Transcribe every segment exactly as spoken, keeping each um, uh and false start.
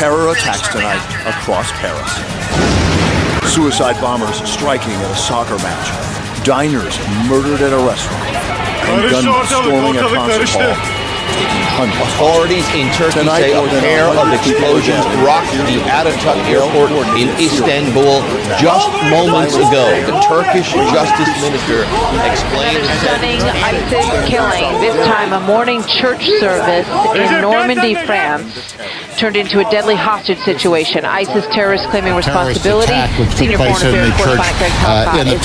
terror attacks tonight across Paris. Suicide bombers striking at a soccer match. Diners murdered at a restaurant. And gunmen storming a concert hall. Authorities in Turkey Tonight, say a pair of explosions rocked the Atatürk airport in Istanbul just moments ago. The Turkish justice minister explained... Stunning, ISIS killing. This time a morning church service in Normandy, France, turned into a deadly hostage situation. ISIS terrorists claiming responsibility. Senior foreign affairs correspondent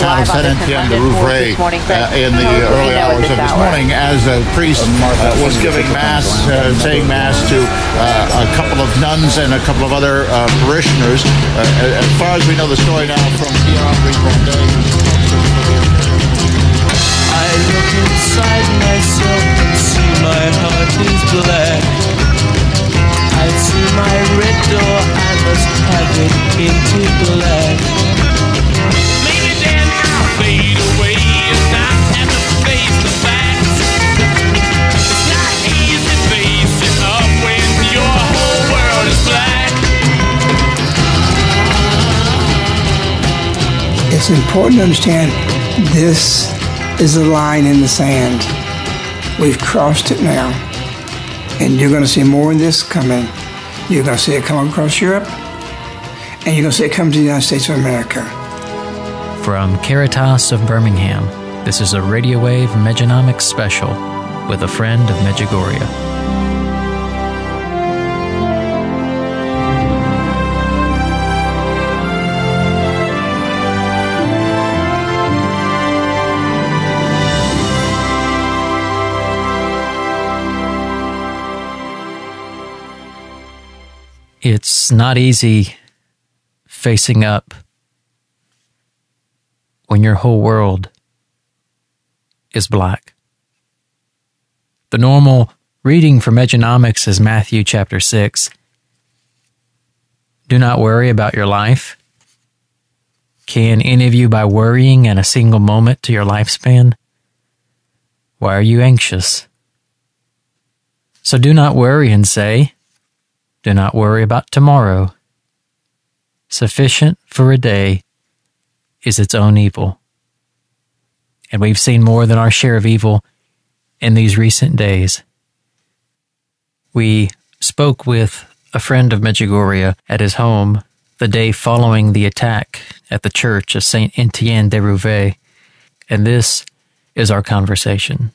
Greg Halcott is live on this and London for this morning. In the early hours of this morning, as a priest uh, was given Mass, uh, saying Mass to uh, a couple of nuns and a couple of other uh, parishioners. Uh, as far as we know the story now from Pierre-Henri I look inside myself and see my heart is black. I see my red door, I must have it into black. Maybe then I'll fade away and not have to face the facts. It's important to understand this is the line in the sand. We've crossed it now. And you're going to see more of this coming. You're going to see it come across Europe. And you're going to see it come to the United States of America. From Caritas of Birmingham, this is a Radio Wave Medjanomics special with a friend of Medjugorje. It's not easy facing up when your whole world is black. The normal reading for Medjanomics is Matthew chapter six. Do not worry about your life. Can any of you by worrying in a single moment to your lifespan? Why are you anxious? So do not worry and say, do not worry about tomorrow. Sufficient for a day is its own evil. And we've seen more than our share of evil in these recent days. We spoke with a friend of Medjugorje at his home the day following the attack at the church of Saint Etienne de Rouvet, and this is our conversation.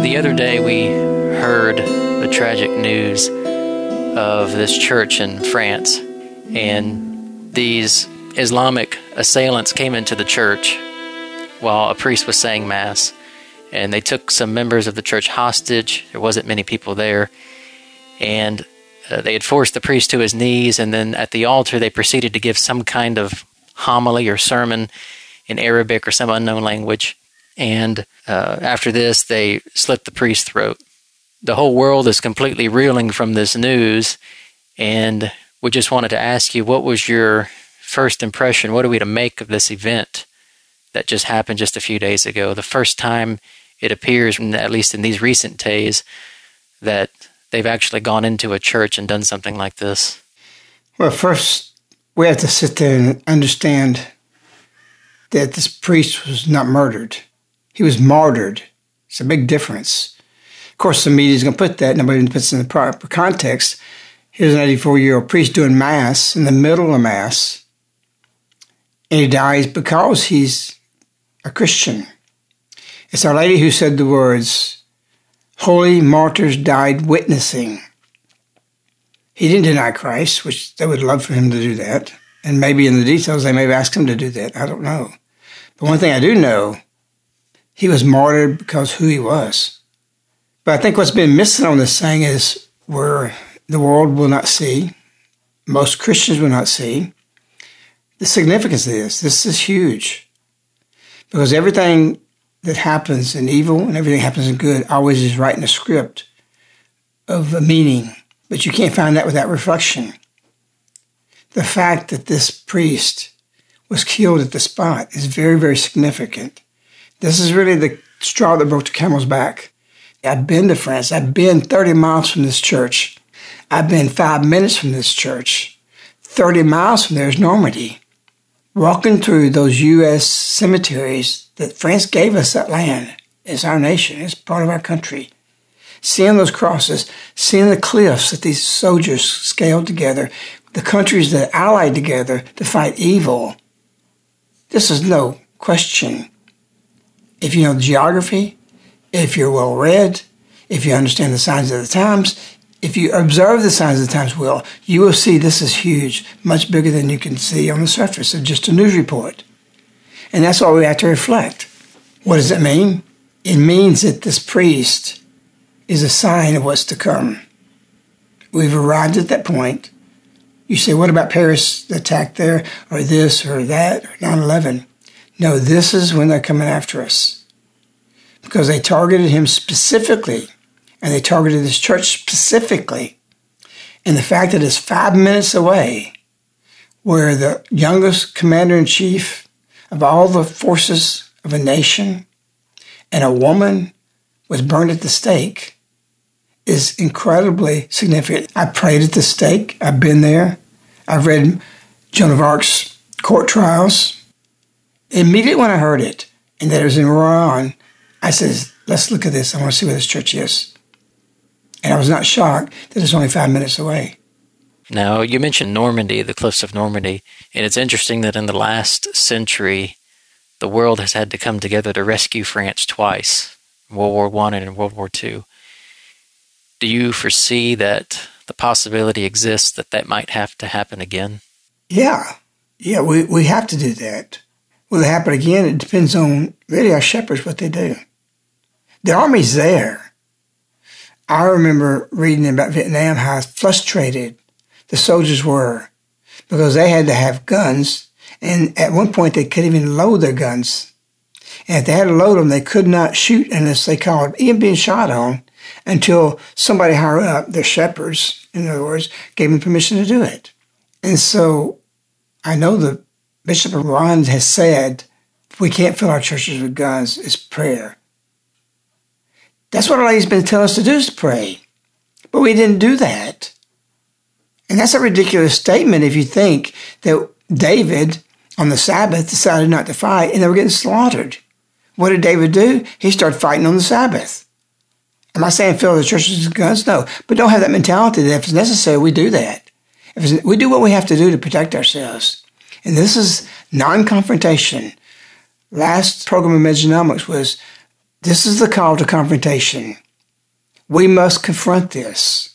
The other day we heard the tragic news of this church in France, and these Islamic assailants came into the church while a priest was saying Mass, and they took some members of the church hostage. There wasn't many people there, and uh, they had forced the priest to his knees, and then at the altar they proceeded to give some kind of homily or sermon in Arabic or some unknown language. And uh, after this, they slit the priest's throat. The whole world is completely reeling from this news, and we just wanted to ask you, what was your first impression? What are we to make of this event that just happened just a few days ago? The first time it appears, at least in these recent days, that they've actually gone into a church and done something like this. Well, first, we have to sit there and understand that this priest was not murdered. He was martyred. It's a big difference. Of course, the media's going to put that. Nobody puts it in the proper context. Here's an eighty-four-year-old priest doing Mass in the middle of Mass, and he dies because he's a Christian. It's Our Lady who said the words, "Holy martyrs died witnessing." He didn't deny Christ, which they would love for him to do that. And maybe in the details, they may have asked him to do that. I don't know. But one thing I do know, he was martyred because who he was. But I think what's been missing on this thing is where the world will not see, most Christians will not see, the significance of this. This is huge. Because everything that happens in evil and everything happens in good always is writing a script of a meaning. But you can't find that without reflection. The fact that this priest was killed at the spot is very, very significant. This is really the straw that broke the camel's back. I've been to France. I've been thirty miles from this church. I've been five minutes from this church. thirty miles from there is Normandy. Walking through those U S cemeteries that France gave us that land. It's our nation. It's part of our country. Seeing those crosses, seeing the cliffs that these soldiers scaled together, the countries that allied together to fight evil. This is no question. If you know the geography, if you're well-read, if you understand the signs of the times, if you observe the signs of the times well, you will see this is huge, much bigger than you can see on the surface of just a news report. And that's why we have to reflect. What does it mean? It means that this priest is a sign of what's to come. We've arrived at that point. You say, what about Paris, the attack there, or this, or that, or nine eleven? No, this is when they're coming after us. Because they targeted him specifically, and they targeted this church specifically. And the fact that it's five minutes away, where the youngest commander-in-chief of all the forces of a nation and a woman was burned at the stake, is incredibly significant. I prayed at the stake. I've been there. I've read Joan of Arc's court trials. Immediately when I heard it, and that it was in Rouen, I said, let's look at this. I want to see where this church is. And I was not shocked that it's only five minutes away. Now, you mentioned Normandy, the cliffs of Normandy, and it's interesting that in the last century, the world has had to come together to rescue France twice, World War One and in World War Two. Do you foresee that the possibility exists that that might have to happen again? Yeah. Yeah, we, we have to do that. Will it happen again? It depends on, really, our shepherds, what they do. The army's there. I remember reading about Vietnam, how frustrated the soldiers were because they had to have guns, and at one point they couldn't even load their guns. And if they had to load them, they could not shoot unless they called, even being shot on, until somebody higher up, their shepherds, in other words, gave them permission to do it. And so I know the Bishop of Rouen has said, we can't fill our churches with guns, it's prayer. That's what our lady's been telling us to do, is to pray. But we didn't do that. And that's a ridiculous statement if you think that David, on the Sabbath, decided not to fight, and they were getting slaughtered. What did David do? He started fighting on the Sabbath. Am I saying fill the churches with guns? No. But don't have that mentality that if it's necessary, we do that. If it's, we do what we have to do to protect ourselves. And this is non-confrontation. Last program of Medjanomics was, this is the call to confrontation. We must confront this.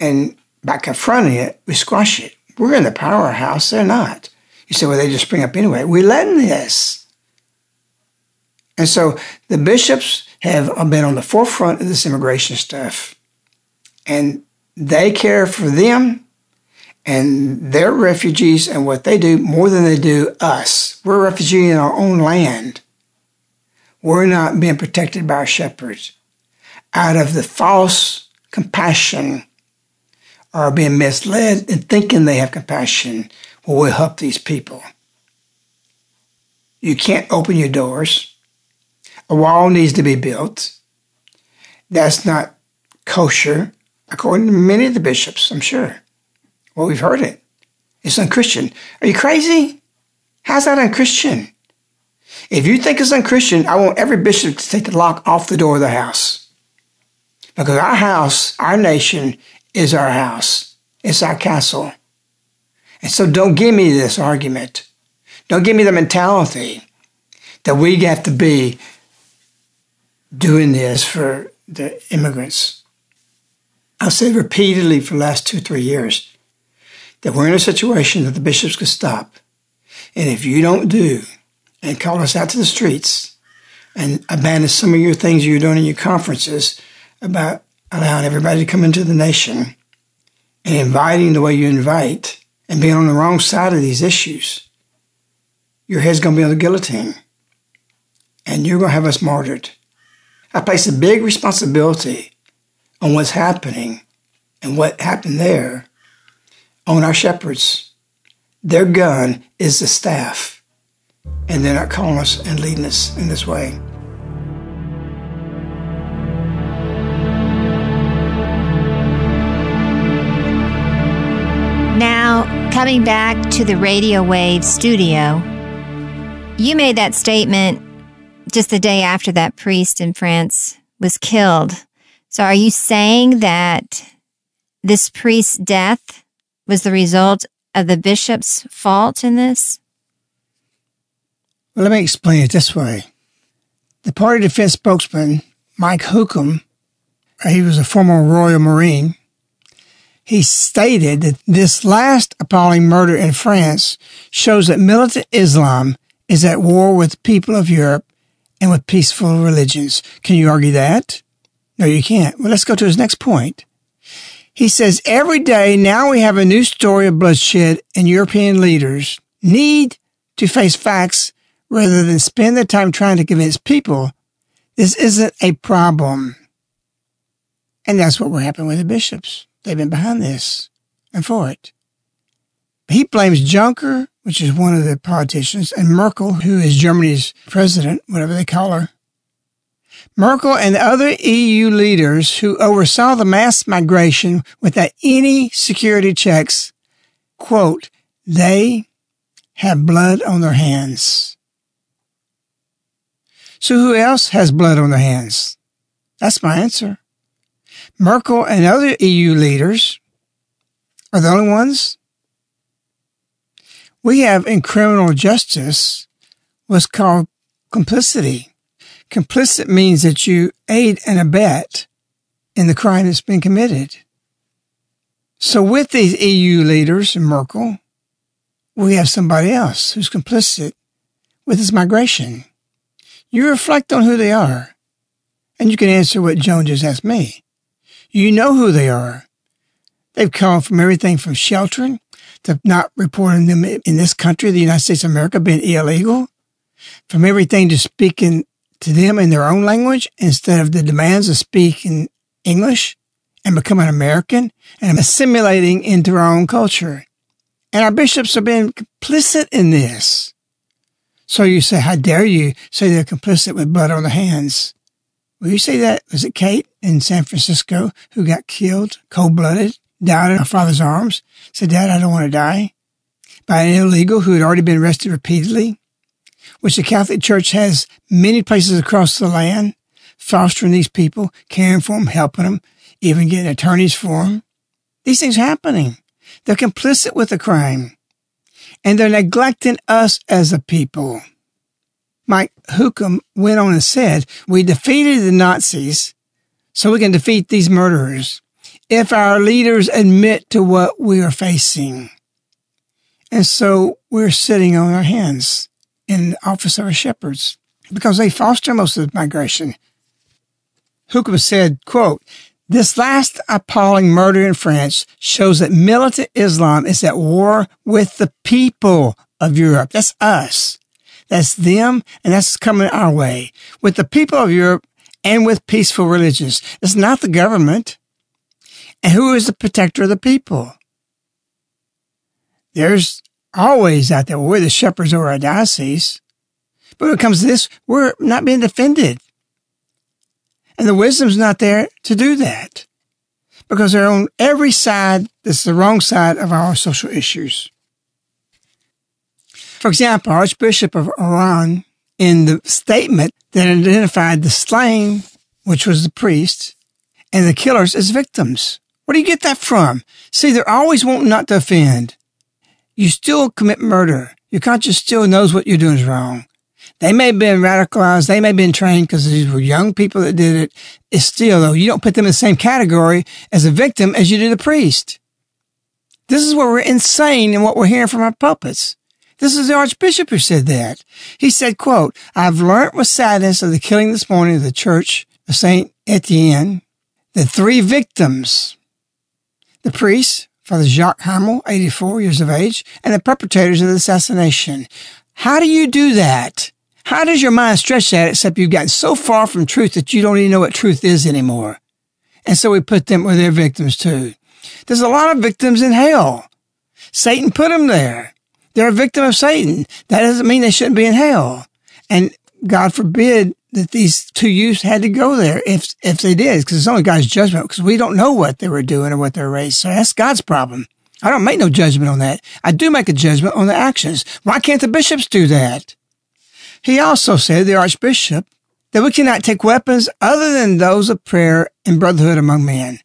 And by confronting it, we squash it. We're in the powerhouse. They're not. You say, well, they just spring up anyway. We're letting this. And so the bishops have been on the forefront of this immigration stuff. And they care for them and their refugees and what they do more than they do us. We're a refugee in our own land. We're not being protected by our shepherds out of the false compassion, or being misled in thinking they have compassion. Well, we'll help these people. You can't open your doors. A wall needs to be built. That's not kosher, according to many of the bishops, I'm sure. Well, we've heard it. It's unchristian. Are you crazy? How's that unchristian? If you think it's unchristian, I want every bishop to take the lock off the door of their house. Because our house, our nation, is our house. It's our castle. And so don't give me this argument. Don't give me the mentality that we have to be doing this for the immigrants. I've said repeatedly for the last two, three years that we're in a situation that the bishops could stop. And if you don't do and call us out to the streets and abandon some of your things you're doing in your conferences about allowing everybody to come into the nation and inviting the way you invite and being on the wrong side of these issues, your head's going to be on the guillotine and you're going to have us martyred. I place a big responsibility on what's happening and what happened there on our shepherds Their gun is the staff, and they're not calling us and leading us in this way. Now, coming back to the Radio Wave studio, you made that statement just the day after that priest in France was killed. So are you saying that this priest's death was the result of the bishop's fault in this? Well, let me explain it this way. The party defense spokesman, Mike Hookem, he was a former Royal Marine. He stated that this last appalling murder in France shows that militant Islam is at war with the people of Europe and with peaceful religions. Can you argue that? No, you can't. Well, let's go to his next point. He says, every day now we have a new story of bloodshed, and European leaders need to face facts rather than spend their time trying to convince people this isn't a problem. And that's what will happen with the bishops. They've been behind this and for it. He blames Juncker, which is one of the politicians, and Merkel, who is Germany's president, whatever they call her. Merkel and the other E U leaders who oversaw the mass migration without any security checks, quote, they have blood on their hands. So who else has blood on their hands? That's my answer. Merkel and other E U leaders are the only ones. We have in criminal justice what's called complicity. Complicit means that you aid and abet in the crime that's been committed. So with these E U leaders and Merkel, we have somebody else who's complicit with this migration. You reflect on who they are, and you can answer what Joan just asked me. You know who they are. They've come from everything from sheltering to not reporting them in this country, the United States of America, being illegal, from everything to speaking to them in their own language instead of the demands of speaking English and becoming American and assimilating into our own culture. And our bishops have been complicit in this. So you say, how dare you say they're complicit with blood on their hands? Will you say that? Was it Kate in San Francisco who got killed, cold-blooded, died in her father's arms, said, Dad, I don't want to die, by an illegal who had already been arrested repeatedly? Which the Catholic Church has many places across the land, fostering these people, caring for them, helping them, even getting attorneys for them. These things are happening. They're complicit with the crime. And they're neglecting us as a people. Mike Hookem went on and said, we defeated the Nazis so we can defeat these murderers if our leaders admit to what we are facing. And so we're sitting on our hands in the office of our shepherds, because they foster most of the migration. Hookem said, quote, this last appalling murder in France shows that militant Islam is at war with the people of Europe. That's us. That's them, and that's coming our way. With the people of Europe and with peaceful religions. It's not the government. And who is the protector of the people? There's always out there. Well, we're the shepherds over our diocese. But when it comes to this, we're not being defended. And the wisdom's not there to do that. Because they're on every side that's the wrong side of our social issues. For example, Archbishop of Rouen, in the statement that identified the slain, which was the priest, and the killers as victims. Where do you get that from? See, they're always wanting not to offend. You still commit murder. Your conscience still knows what you're doing is wrong. They may have been radicalized. They may have been trained because these were young people that did it. It's still, though, you don't put them in the same category as a victim as you do the priest. This is where we're insane in what we're hearing from our pulpits. This is the Archbishop who said that. He said, quote, I've learnt with sadness of the killing this morning of the church of Saint Etienne, the three victims, the priest, Father Jacques Hamel, eighty-four years of age, and the perpetrators of the assassination. How do you do that? How does your mind stretch that except you've gotten so far from truth that you don't even know what truth is anymore? And so we put them where they're victims too. There's a lot of victims in hell. Satan put them there. They're a victim of Satan. That doesn't mean they shouldn't be in hell. And God forbid that these two youths had to go there if if they did, because it's only God's judgment, because we don't know what they were doing or what their race. So that's God's problem. I don't make no judgment on that. I do make a judgment on the actions. Why can't the bishops do that? He also said, the archbishop, that we cannot take weapons other than those of prayer and brotherhood among men.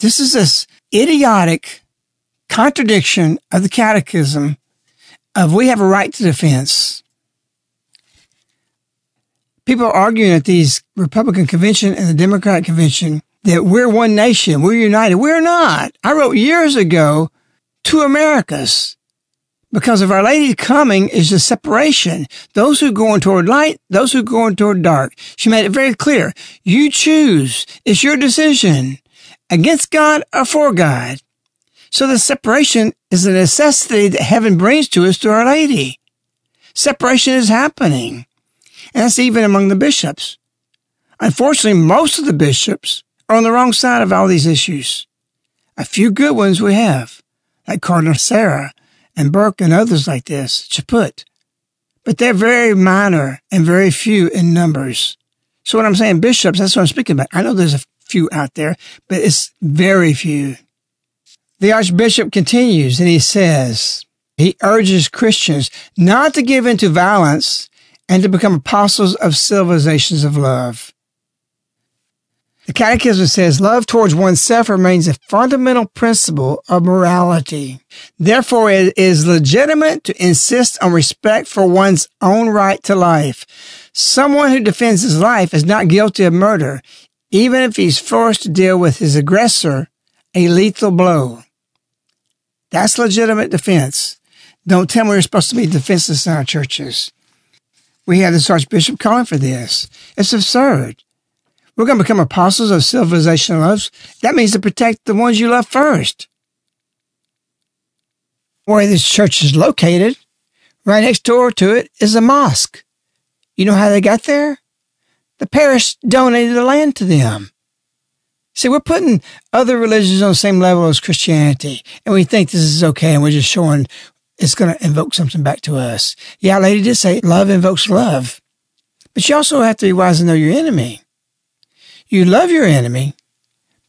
This is this idiotic contradiction of the Catechism of we have a right to defense. People are arguing at these Republican convention and the Democratic convention that we're one nation, we're united. We're not. I wrote years ago, Two Americas, because of Our Lady coming is the separation. Those who go on toward light, those who go on toward dark. She made it very clear. You choose. It's your decision. Against God or for God. So the separation is a necessity that heaven brings to us through Our Lady. Separation is happening. And that's even among the bishops. Unfortunately, most of the bishops are on the wrong side of all these issues. A few good ones we have, like Cardinal Sarah and Burke and others like this, Chaput. But they're very minor and very few in numbers. So what I'm saying, bishops, that's what I'm speaking about. I know there's a few out there, but it's very few. The archbishop continues, and he says, he urges Christians not to give in to violence and to become apostles of civilizations of love. The Catechism says, love towards oneself remains a fundamental principle of morality. Therefore, it is legitimate to insist on respect for one's own right to life. Someone who defends his life is not guilty of murder, even if he's forced to deal with his aggressor a lethal blow. That's legitimate defense. Don't tell me we're supposed to be defenseless in our churches. We have this archbishop calling for this. It's absurd. We're going to become apostles of civilizational loves. That means to protect the ones you love first. Where this church is located, right next door to it is a mosque. You know how they got there? The parish donated the land to them. See, we're putting other religions on the same level as Christianity, and we think this is okay, and we're just showing it's going to invoke something back to us. Yeah, Our Lady did say love invokes love, but you also have to be wise and know your enemy. You love your enemy,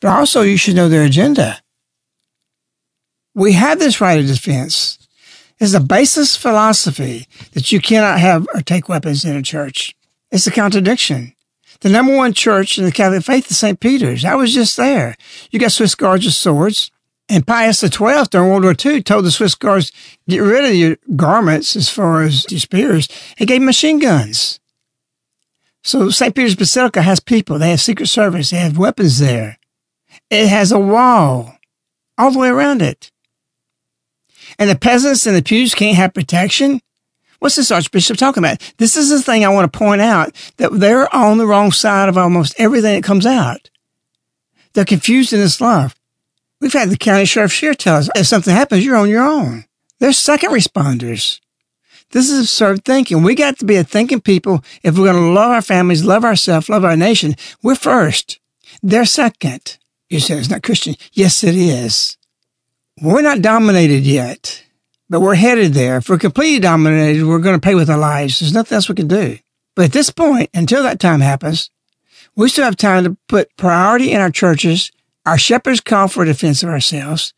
but also you should know their agenda. We have this right of defense. It's a baseless philosophy that you cannot have or take weapons in a church. It's a contradiction. The number one church in the Catholic faith is Saint Peter's. I was just there. You got Swiss guards with swords. And Pius the twelfth during World War Two told the Swiss guards, get rid of your garments as far as your spears. He gave machine guns. So Saint Peter's Basilica has people. They have secret service. They have weapons there. It has a wall all the way around it. And the peasants in the pews can't have protection. What's this archbishop talking about? This is the thing I want to point out, that they're on the wrong side of almost everything that comes out. They're confused in this love. We've had the county sheriffs here tell us, if something happens, you're on your own. They're second responders. This is absurd thinking. We got to be a thinking people if we're going to love our families, love ourselves, love our nation. We're first. They're second. You said it's not Christian. Yes, it is. We're not dominated yet. But we're headed there. If we're completely dominated, we're going to pay with our lives. There's nothing else we can do. But at this point, until that time happens, we still have time to put priority in our churches. Our shepherds call for defense of ourselves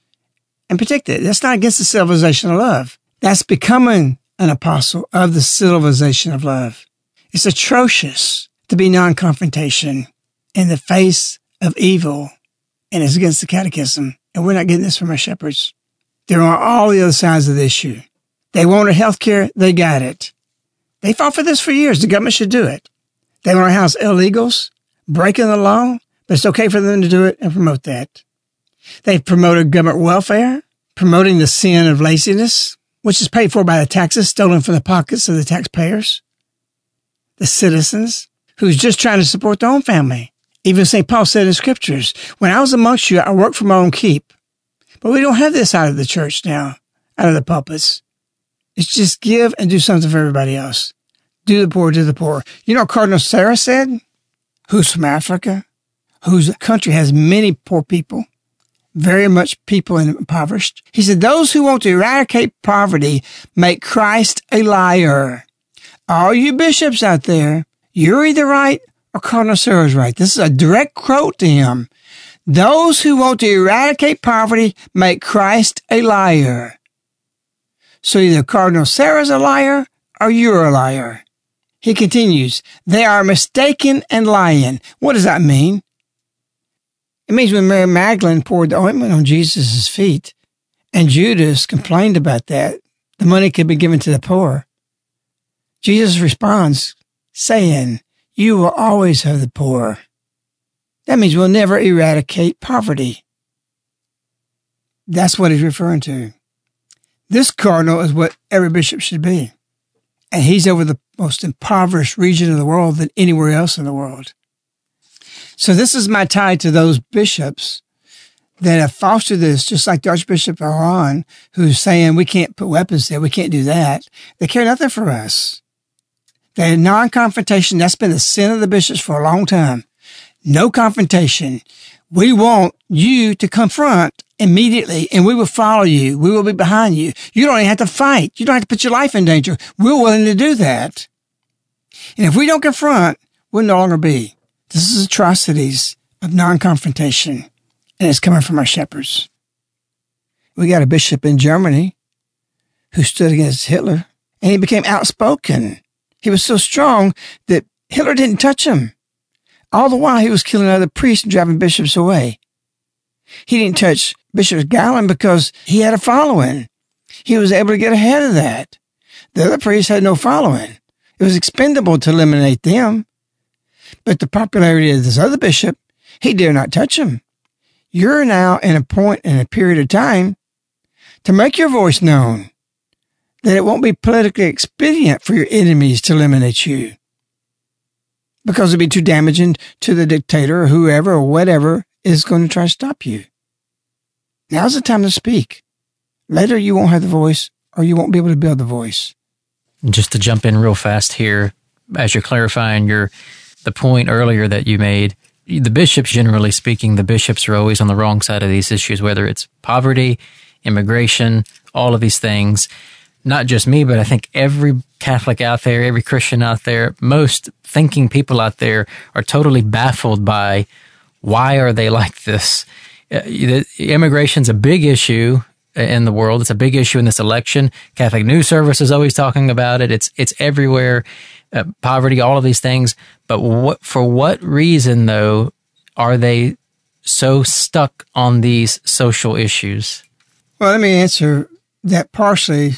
and protect it. That's not against the civilization of love. That's becoming an apostle of the civilization of love. It's atrocious to be non-confrontation in the face of evil, and it's against the Catechism. And we're not getting this from our shepherds. They're on all the other sides of the issue. They wanted health care. They got it. They fought for this for years. The government should do it. They want to house illegals, breaking the law, but it's okay for them to do it and promote that. They've promoted government welfare, promoting the sin of laziness, which is paid for by the taxes stolen from the pockets of the taxpayers, the citizens, who's just trying to support their own family. Even Saint Paul said in Scriptures, when I was amongst you, I worked for my own keep. But we don't have this out of the church now, out of the pulpits. It's just give and do something for everybody else. Do the poor, do the poor. You know what Cardinal Sarah said? Who's from Africa, whose country has many poor people, very much people impoverished. He said, those who want to eradicate poverty make Christ a liar. All you bishops out there, you're either right or Cardinal Sarah is right. This is a direct quote to him. Those who want to eradicate poverty make Christ a liar. So either Cardinal Sarah's a liar or you're a liar. He continues, they are mistaken and lying. What does that mean? It means when Mary Magdalene poured the ointment on Jesus' feet and Judas complained about that, the money could be given to the poor. Jesus responds saying, you will always have the poor. That means we'll never eradicate poverty. That's what he's referring to. This cardinal is what every bishop should be. And he's over the most impoverished region of the world than anywhere else in the world. So this is my tie to those bishops that have fostered this, just like the Archbishop of Rouen, who's saying we can't put weapons there, we can't do that. They care nothing for us. They're non-confrontation. That's been the sin of the bishops for a long time. No confrontation. We want you to confront immediately, and we will follow you. We will be behind you. You don't even have to fight. You don't have to put your life in danger. We're willing to do that. And if we don't confront, we'll no longer be. This is atrocities of non-confrontation, and it's coming from our shepherds. We got a bishop in Germany who stood against Hitler, and he became outspoken. He was so strong that Hitler didn't touch him. All the while, he was killing other priests and driving bishops away. He didn't touch Bishop Gallen because he had a following. He was able to get ahead of that. The other priests had no following. It was expendable to eliminate them. But the popularity of this other bishop, he dare not touch him. You're now in a point in a period of time to make your voice known, that it won't be politically expedient for your enemies to eliminate you, because it'd be too damaging to the dictator or whoever or whatever is going to try to stop you. Now's the time to speak. Later, you won't have the voice, or you won't be able to build the voice. Just to jump in real fast here, as you're clarifying your the point earlier that you made, the bishops, generally speaking, the bishops are always on the wrong side of these issues, whether it's poverty, immigration, all of these things. Not just me, but I think every Catholic out there, every Christian out there, most thinking people out there are totally baffled by why are they like this? Uh, immigration's a big issue in the world. It's a big issue in this election. Catholic News Service is always talking about it. It's it's everywhere. Uh, poverty, all of these things. But what for what reason, though, are they so stuck on these social issues? Well, let me answer that partially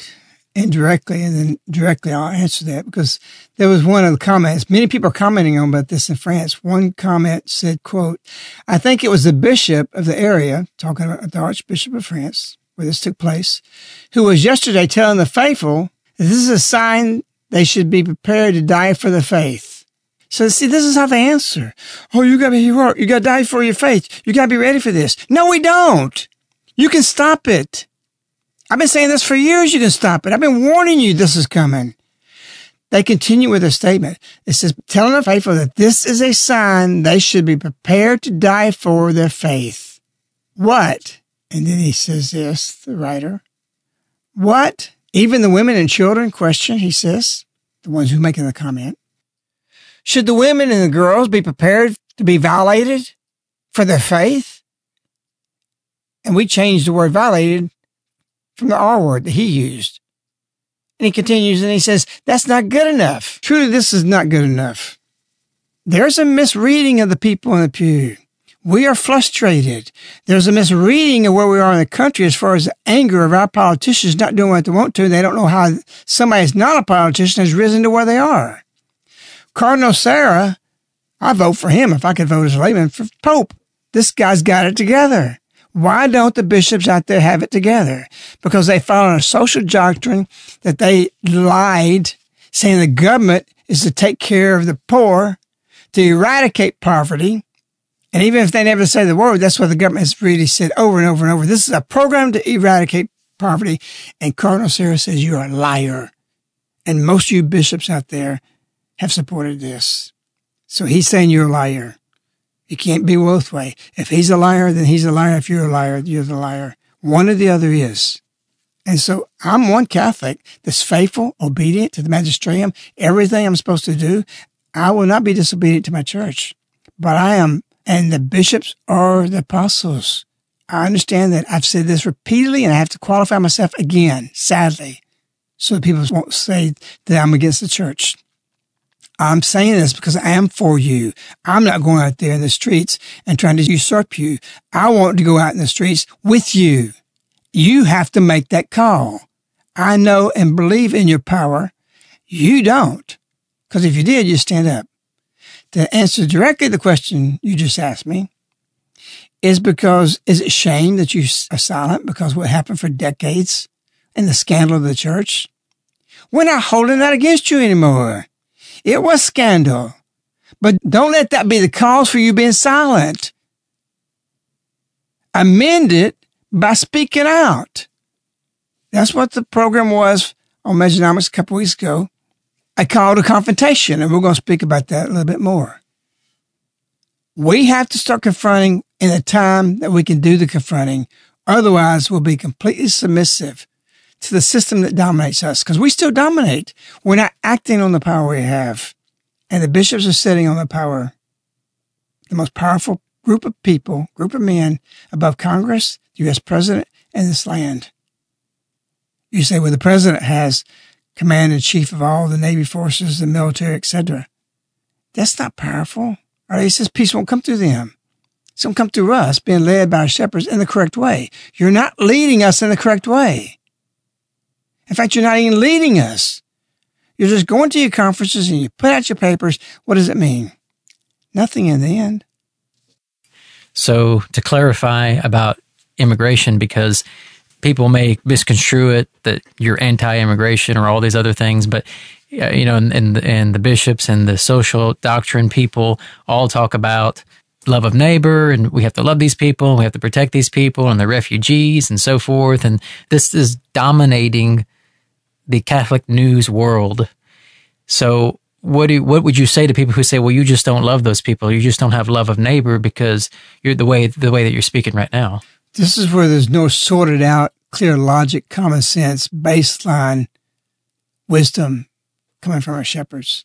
indirectly, and then directly I'll answer that, because there was one of the comments, many people are commenting on about this in France. One comment said, quote, I think it was the bishop of the area, talking about the Archbishop of France, where this took place, who was yesterday telling the faithful that this is a sign they should be prepared to die for the faith. So see, this is how they answer. Oh, you got to be hard. You got to die for your faith. You got to be ready for this. No, we don't. You can stop it. I've been saying this for years. You can stop it. I've been warning you this is coming. They continue with a statement. It says, telling the faithful that this is a sign they should be prepared to die for their faith. What? And then he says this, the writer. What? Even the women and children question, he says, the ones who are making the comment. Should the women and the girls be prepared to be violated for their faith? And we changed the word violated from the R word that he used. And he continues and he says, that's not good enough. Truly, this is not good enough. There's a misreading of the people in the pew. We are frustrated. There's a misreading of where we are in the country as far as the anger of our politicians not doing what they want to. They don't know how somebody who's not a politician has risen to where they are. Cardinal Sarah, I vote for him if I could vote as a layman for Pope. This guy's got it together. Why don't the bishops out there have it together? Because they follow a social doctrine that they lied, saying the government is to take care of the poor, to eradicate poverty. And even if they never say the word, that's what the government has really said over and over and over. This is a program to eradicate poverty. And Cardinal Sarah says, you're a liar. And most of you bishops out there have supported this. So he's saying you're a liar. It can't be both way. If he's a liar, then he's a liar. If you're a liar, you're the liar. One or the other is. And so I'm one Catholic that's faithful, obedient to the magisterium, everything I'm supposed to do. I will not be disobedient to my church, but I am, and the bishops are the apostles. I understand that. I've said this repeatedly, and I have to qualify myself again, sadly, so that people won't say that I'm against the church. I'm saying this because I am for you. I'm not going out there in the streets and trying to usurp you. I want to go out in the streets with you. You have to make that call. I know and believe in your power. You don't. Because if you did, you'd stand up. To answer directly the question you just asked me, is because, is it shame that you are silent because what happened for decades and the scandal of the church? We're not holding that against you anymore. It was scandal. But don't let that be the cause for you being silent. Amend it by speaking out. That's what the program was on Medjanomics a couple weeks ago. I called a confrontation, and we're going to speak about that a little bit more. We have to start confronting in a time that we can do the confronting. Otherwise, we'll be completely submissive to the system that dominates us, because we still dominate. We're not acting on the power we have. And the bishops are sitting on the power. The most powerful group of people, group of men above Congress, the U S president, and this land. You say, well, the president has commander in chief of all the Navy forces, the military, et cetera. That's not powerful. Or he says peace won't come through them. It's going to come through us being led by our shepherds in the correct way. You're not leading us in the correct way. In fact, you're not even leading us. You're just going to your conferences and you put out your papers. What does it mean? Nothing in the end. So to clarify about immigration, because people may misconstrue it that you're anti-immigration or all these other things, but you know, and, and and the bishops and the social doctrine people all talk about love of neighbor, and we have to love these people, and we have to protect these people, and the refugees, and so forth. And this is dominating the Catholic news world. So, what do what would you say to people who say, "Well, you just don't love those people, you just don't have love of neighbor because you're the way the way that you're speaking right now"? This is where there's no sorted out, clear logic, common sense, baseline wisdom coming from our shepherds.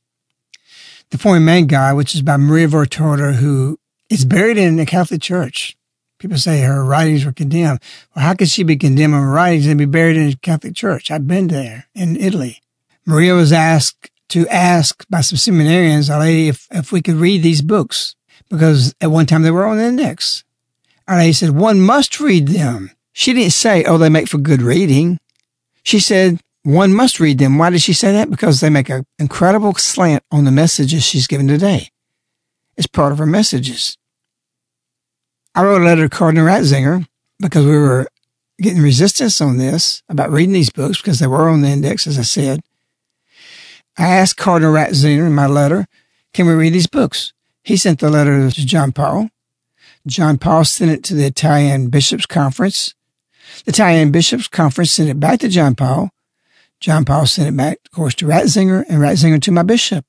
The Poem Man Guy, which is by Maria Valtorta, who is buried in the Catholic Church. People say her writings were condemned. Well, how could she be condemned on her writings and be buried in the Catholic Church? I've been there in Italy. Maria was asked to ask by some seminarians, Our Lady, if, if we could read these books, because at one time they were on the index. Our Lady said, one must read them. She didn't say, oh, they make for good reading. She said, one must read them. Why did she say that? Because they make an incredible slant on the messages she's given today. It's part of her messages. I wrote a letter to Cardinal Ratzinger because we were getting resistance on this about reading these books because they were on the index, as I said. I asked Cardinal Ratzinger in my letter, can we read these books? He sent the letter to John Paul. John Paul sent it to the Italian Bishops' Conference. The Italian Bishops' Conference sent it back to John Paul. John Paul sent it back, of course, to Ratzinger, and Ratzinger to my bishop.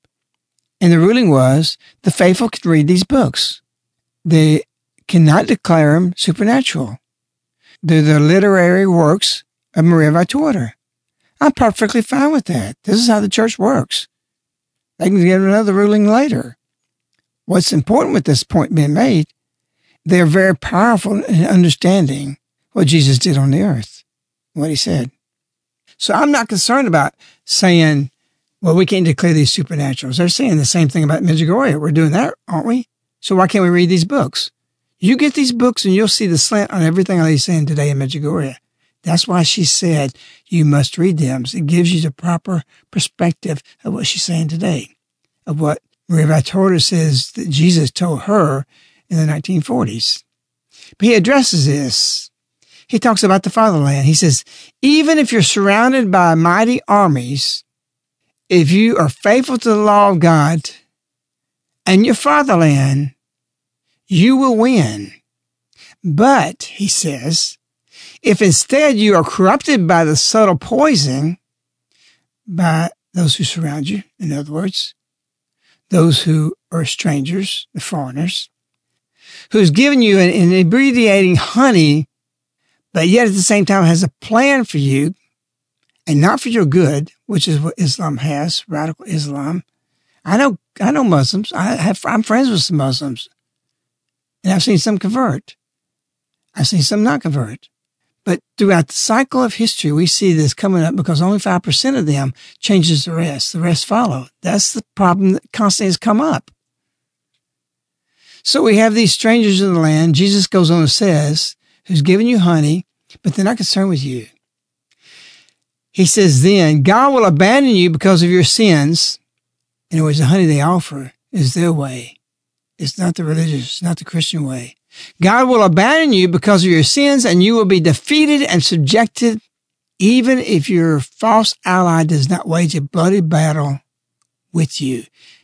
And the ruling was, the faithful can read these books. They cannot declare them supernatural. They're the literary works of Maria Valtorta. I'm perfectly fine with that. This is how the church works. They can get another ruling later. What's important with this point being made, they're very powerful in understanding what Jesus did on the earth, what he said. So I'm not concerned about saying, well, we can't declare these supernaturals. They're saying the same thing about Medjugorje. We're doing that, aren't we? So why can't we read these books? You get these books and you'll see the slant on everything they're saying today in Medjugorje. That's why she said you must read them. So it gives you the proper perspective of what she's saying today, of what Maria Valtorta says that Jesus told her in the nineteen forties. But he addresses this. He talks about the fatherland. He says, even if you're surrounded by mighty armies, if you are faithful to the law of God and your fatherland, you will win. But, he says, if instead you are corrupted by the subtle poison, by those who surround you, in other words, those who are strangers, the foreigners, who's given you an, an inebriating honey, but yet at the same time has a plan for you, and not for your good, which is what Islam has, radical Islam. I know, I know Muslims. I have, I'm friends with some Muslims, and I've seen some convert. I've seen some not convert. But throughout the cycle of history, we see this coming up because only five percent of them changes the rest. The rest follow. That's the problem that constantly has come up. So we have these strangers in the land. Jesus goes on and says, who's giving you honey, but they're not concerned with you. He says then, God will abandon you because of your sins. In other words, the honey they offer is their way. It's not the religious, it's not the Christian way. God will abandon you because of your sins, and you will be defeated and subjected, even if your false ally does not wage a bloody battle with you.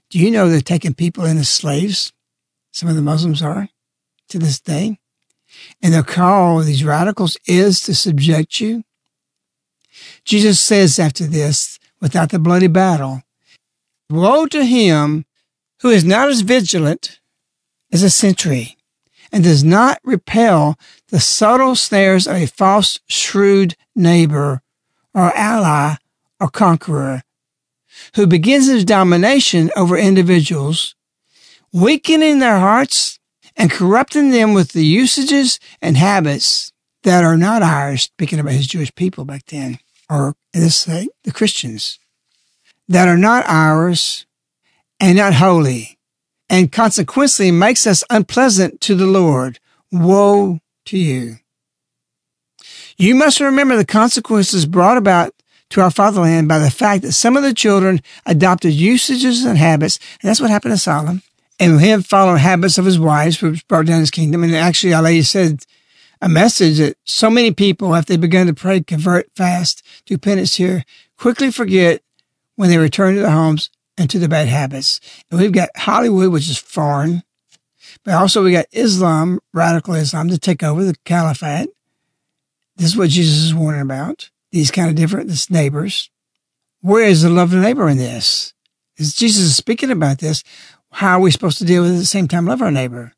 Do you know they're taking people in as slaves? Some of the Muslims are to this day. And their call, these radicals, is to subject you. Jesus says after this, without the bloody battle, woe to him who is not as vigilant as a sentry, and does not repel the subtle snares of a false, shrewd neighbor or ally or conqueror, who begins his domination over individuals, weakening their hearts and corrupting them with the usages and habits that are not ours, speaking about his Jewish people back then, or in this thing, the Christians, that are not ours and not holy, and consequently makes us unpleasant to the Lord. Woe to you. You must remember the consequences brought about to our fatherland by the fact that some of the children adopted usages and habits, and that's what happened to Solomon, and him following habits of his wives, which brought down his kingdom. And actually, our lady said a message that so many people, after they began to pray, convert, fast, do penance here, quickly forget when they return to their homes and to the bad habits. And we've got Hollywood, which is foreign, but also we got Islam, radical Islam, to take over the caliphate. This is what Jesus is warning about. These kind of different this neighbors. Where is the love of the neighbor in this? As Jesus is speaking about this, how are we supposed to deal with it at the same time love our neighbor?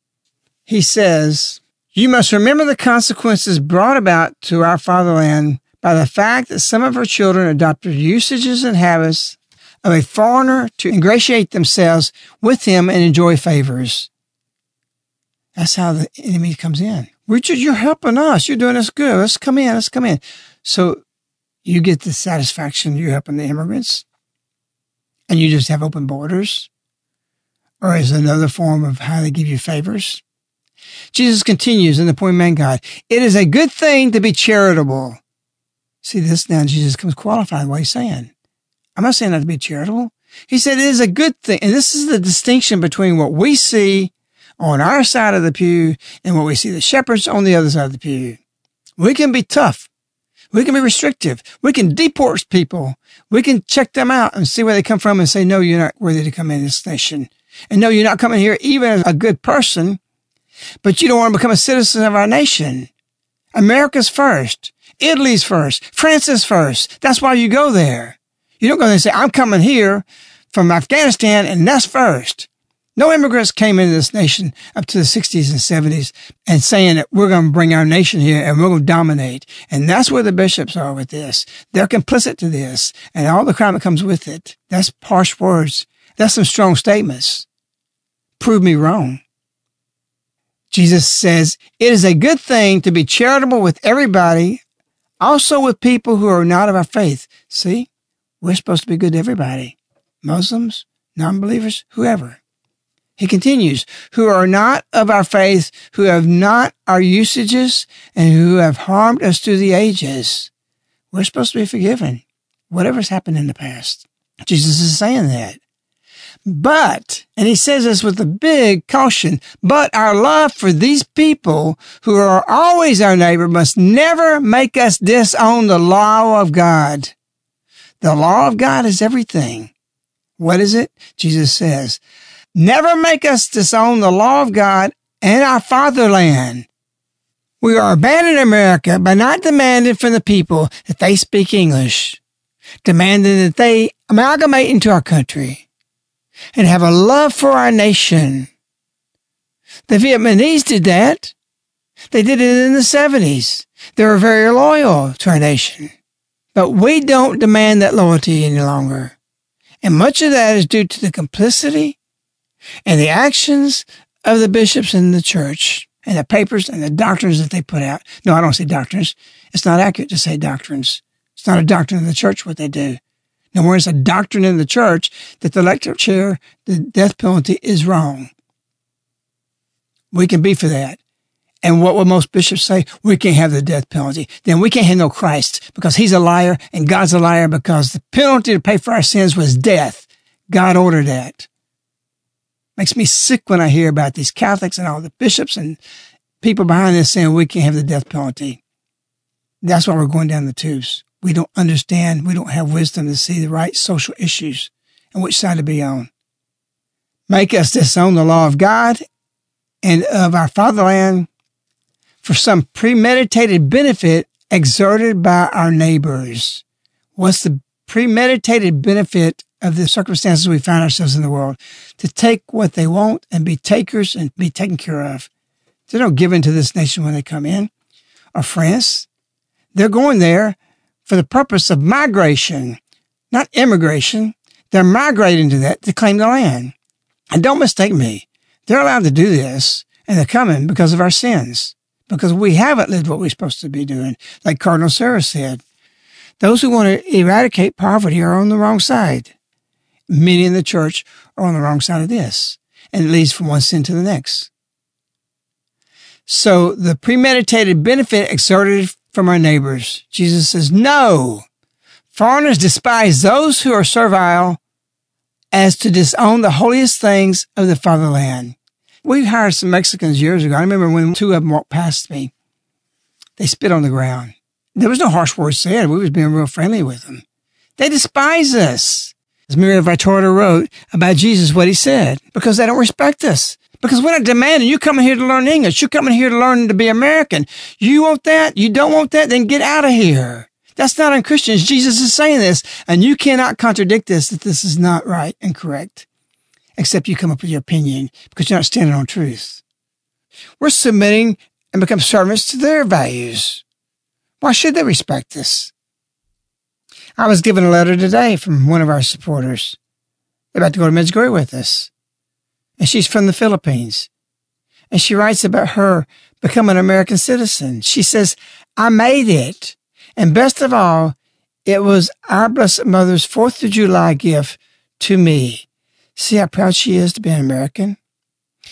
He says, you must remember the consequences brought about to our fatherland by the fact that some of her children adopted usages and habits of a foreigner to ingratiate themselves with him and enjoy favors. That's how the enemy comes in. Richard, you're helping us. You're doing us good. Let's come in. Let's come in. So you get the satisfaction you're helping the immigrants, and you just have open borders, or is another form of how they give you favors. Jesus continues in the point, man, God, it is a good thing to be charitable. See this now, Jesus comes qualified what he's saying. I'm not saying not to be charitable. He said it is a good thing. And this is the distinction between what we see on our side of the pew and what we see the shepherds on the other side of the pew. We can be tough. We can be restrictive. We can deport people. We can check them out and see where they come from and say, no, you're not worthy to come in this nation. And no, you're not coming here even as a good person, but you don't want to become a citizen of our nation. America's first. Italy's first. France is first. That's why you go there. You don't go there and say, I'm coming here from Afghanistan, and that's first. No immigrants came into this nation up to the sixties and seventies and saying that we're going to bring our nation here and we're going to dominate. And that's where the bishops are with this. They're complicit to this and all the crime that comes with it. That's harsh words. That's some strong statements. Prove me wrong. Jesus says, it is a good thing to be charitable with everybody, also with people who are not of our faith. See, we're supposed to be good to everybody. Muslims, non-believers, whoever. He continues, who are not of our faith, who have not our usages, and who have harmed us through the ages. We're supposed to be forgiven, whatever's happened in the past. Jesus is saying that. But, and he says this with a big caution, but our love for these people who are always our neighbor must never make us disown the law of God. The law of God is everything. What is it? Jesus says, never make us disown the law of God and our fatherland. We are abandoning America by not demanding from the people that they speak English, demanding that they amalgamate into our country and have a love for our nation. The Vietnamese did that. They did it in the seventies. They were very loyal to our nation. But we don't demand that loyalty any longer. And much of that is due to the complicity and the actions of the bishops in the church and the papers and the doctrines that they put out. No, I don't say doctrines. It's not accurate to say doctrines. It's not a doctrine in the church what they do. No more is a doctrine in the church that the electric chair, the death penalty is wrong. We can be for that. And what will most bishops say? We can't have the death penalty. Then we can't have no Christ because he's a liar and God's a liar because the penalty to pay for our sins was death. God ordered that. Makes me sick when I hear about these Catholics and all the bishops and people behind this saying we can't have the death penalty. That's why we're going down the tubes. We don't understand. We don't have wisdom to see the right social issues and which side to be on. Make us disown the law of God and of our fatherland for some premeditated benefit exerted by our neighbors. What's the premeditated benefit of the circumstances we find ourselves in the world? To take what they want and be takers and be taken care of. They're not giving to this nation when they come in. Or France. They're going there for the purpose of migration, not immigration. They're migrating to that to claim the land. And don't mistake me. They're allowed to do this, and they're coming because of our sins, because we haven't lived what we're supposed to be doing. Like Cardinal Sarah said, those who want to eradicate poverty are on the wrong side. Many in the church are on the wrong side of this, and it leads from one sin to the next. So the premeditated benefit exerted from our neighbors. Jesus says, no, foreigners despise those who are servile as to disown the holiest things of the fatherland. We hired some Mexicans years ago. I remember when two of them walked past me, they spit on the ground. There was no harsh words said. We was being real friendly with them. They despise us. As Maria Valtorta wrote about Jesus, what he said, because they don't respect us. Because we're not demanding, you're coming here to learn English. You're coming here to learn to be American. You want that? You don't want that? Then get out of here. That's not on Christians. Jesus is saying this, and you cannot contradict this, that this is not right and correct, except you come up with your opinion because you're not standing on truth. We're submitting and become servants to their values. Why should they respect this? I was given a letter today from one of our supporters. They're about to go to Medjugorje with us. And she's from the Philippines. And she writes about her becoming an American citizen. She says, I made it. And best of all, it was our Blessed Mother's fourth of July gift to me. See how proud she is to be an American?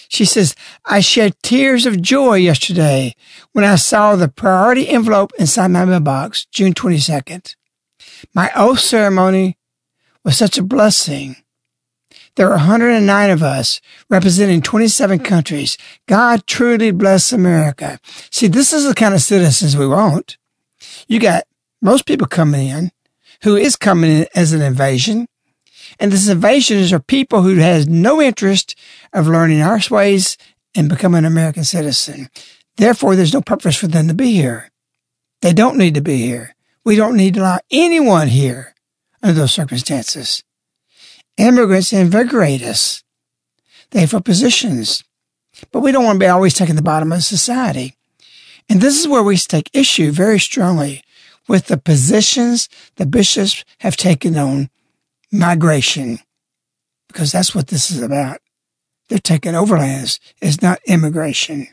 She says, I shed tears of joy yesterday when I saw the priority envelope inside my mailbox, June twenty-second. My oath ceremony was such a blessing. There were one hundred nine of us representing twenty-seven countries. God truly bless America. See, this is the kind of citizens we want. You got most people coming in who is coming in as an invasion. And this invasion is our people who has no interest of learning our ways and becoming an American citizen. Therefore, there's no purpose for them to be here. They don't need to be here. We don't need to allow anyone here under those circumstances. Immigrants invigorate us. They fill positions. But we don't want to be always taking the bottom of society. And this is where we take issue very strongly with the positions the bishops have taken on migration. Because that's what this is about. They're taking overlands. It's not immigration.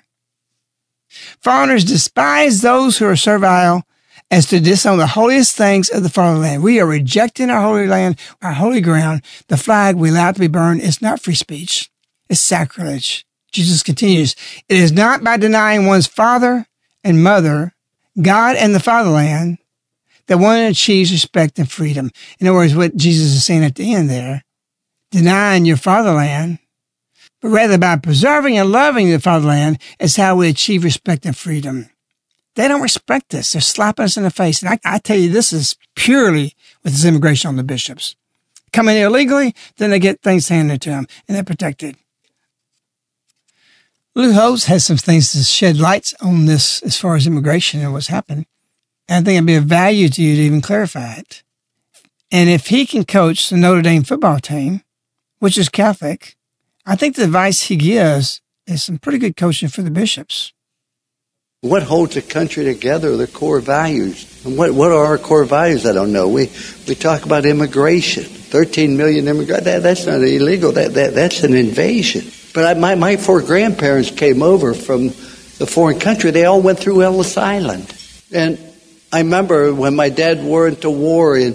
Foreigners despise those who are servile as to disown the holiest things of the fatherland. We are rejecting our holy land, our holy ground. The flag we allow to be burned is not free speech. It's sacrilege. Jesus continues, it is not by denying one's father and mother, God and the fatherland, that one achieves respect and freedom. In other words, what Jesus is saying at the end there, denying your fatherland, but rather by preserving and loving the fatherland is how we achieve respect and freedom. They don't respect us. They're slapping us in the face. And I, I tell you, this is purely with this immigration on the bishops. Come in illegally, then they get things handed to them, and they're protected. Lou Holtz has some things to shed lights on this as far as immigration and what's happened. And I think it'd be of value to you to even clarify it. And if he can coach the Notre Dame football team, which is Catholic, I think the advice he gives is some pretty good coaching for the bishops. What holds a country together are the core values. And what, what are our core values? I don't know. We we talk about immigration. thirteen million immigrants. That, that's not illegal. That, that That's an invasion. But I, my, my four grandparents came over from a foreign country. They all went through Ellis Island. And I remember when my dad went to war in...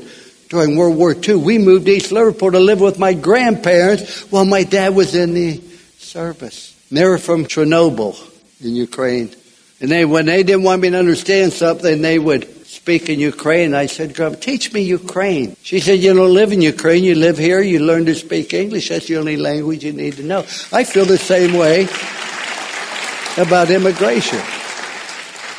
during World War Two, we moved to East Liverpool to live with my grandparents while my dad was in the service. And they were from Chernobyl in Ukraine. And they, when they didn't want me to understand something, they would speak in Ukraine. I said, Grandma, teach me Ukraine. She said, you don't live in Ukraine. You live here. You learn to speak English. That's the only language you need to know. I feel the same way about immigration.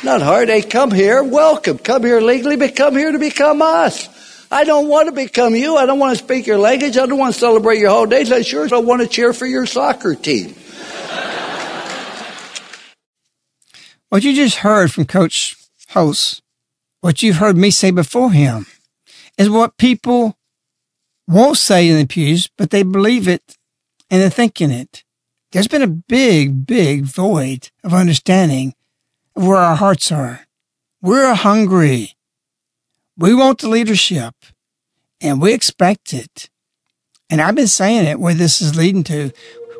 Not hard. They come here. Welcome. Come here legally, but come here to become us. I don't want to become you. I don't want to speak your language. I don't want to celebrate your holidays. I sure don't want to cheer for your soccer team. What you just heard from Coach Holtz, what you've heard me say before him, is what people won't say in the pews, but they believe it and they're thinking it. There's been a big, big void of understanding of where our hearts are. We're hungry. We want the leadership, and we expect it. And I've been saying it, where this is leading to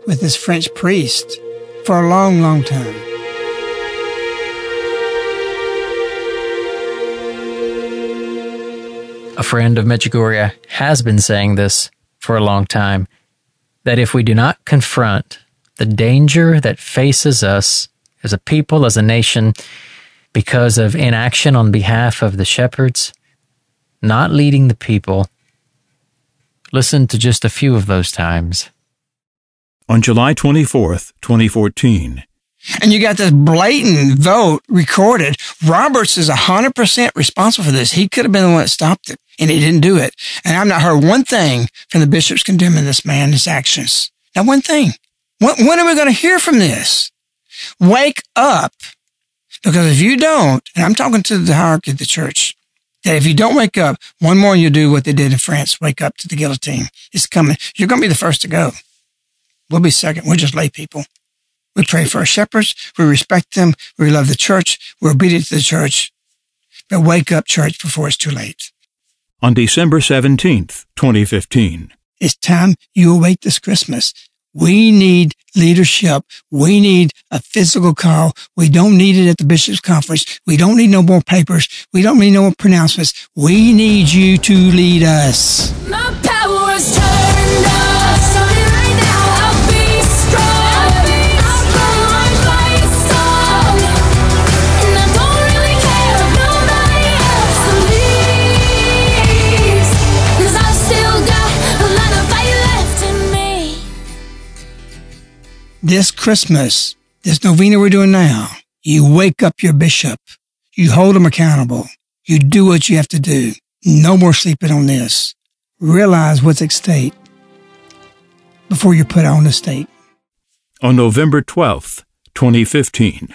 with this French priest for a long, long time. A friend of Medjugorje has been saying this for a long time, that if we do not confront the danger that faces us as a people, as a nation, because of inaction on behalf of the shepherds, not leading the people. Listen to just a few of those times. On July twenty-fourth, twenty fourteen. And you got this blatant vote recorded. Roberts is one hundred percent responsible for this. He could have been the one that stopped it, and he didn't do it. And I've not heard one thing from the bishops condemning this man, his actions. Not one thing. When, when are we going to hear from this? Wake up. Because if you don't, and I'm talking to the hierarchy of the church, that if you don't wake up, one morning you'll do what they did in France, wake up to the guillotine. It's coming. You're going to be the first to go. We'll be second. We're just lay people. We pray for our shepherds. We respect them. We love the church. We're obedient to the church. But wake up, church, before it's too late. On December seventeenth, twenty fifteen. It's time you awake this Christmas. We need leadership. We need a physical call. We don't need it at the Bishops' Conference. We don't need no more papers. We don't need no more pronouncements. We need you to lead us. My power is turned up. Starting right now, I'll be strong. I'll be strong. I'll fight my song. And I don't really care if nobody else leaves. Cause I've still got a lot of fight left in me. This Christmas, this novena we're doing now, you wake up your bishop. You hold him accountable. You do what you have to do. No more sleeping on this. Realize what's at stake before you put on the stake. On November twelfth, twenty fifteen.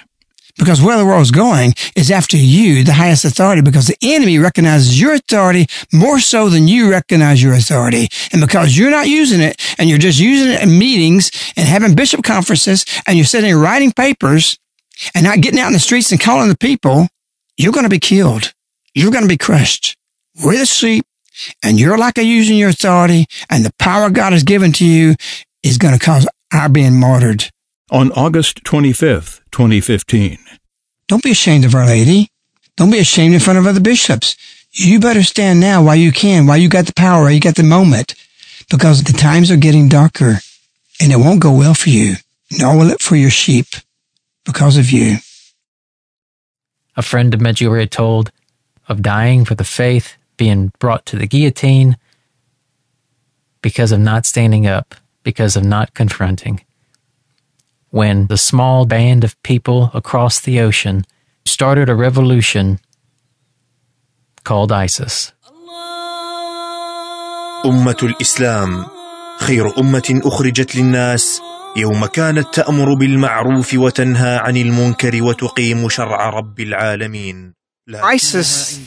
Because where the world's going is after you, the highest authority, because the enemy recognizes your authority more so than you recognize your authority. And because you're not using it, and you're just using it in meetings and having bishop conferences, and you're sitting there writing papers and not getting out in the streets and calling the people, you're going to be killed. You're going to be crushed. We're the sheep, and you're like using your authority, and the power God has given to you is going to cause our being martyred. On August twenty-fifth, twenty fifteen. Don't be ashamed of Our Lady. Don't be ashamed in front of other bishops. You better stand now while you can, while you got the power, while you got the moment, because the times are getting darker, and it won't go well for you, nor will it for your sheep, because of you. A friend of Medjugorje told of dying for the faith, being brought to the guillotine because of not standing up, because of not confronting. When the small band of people across the ocean started a revolution called ISIS. أمة الإسلام خير أمة أخرجت للناس يوم كانت تأمر بالمعروف وتنهى عن المنكر وتقيم شرع رب العالمين. ISIS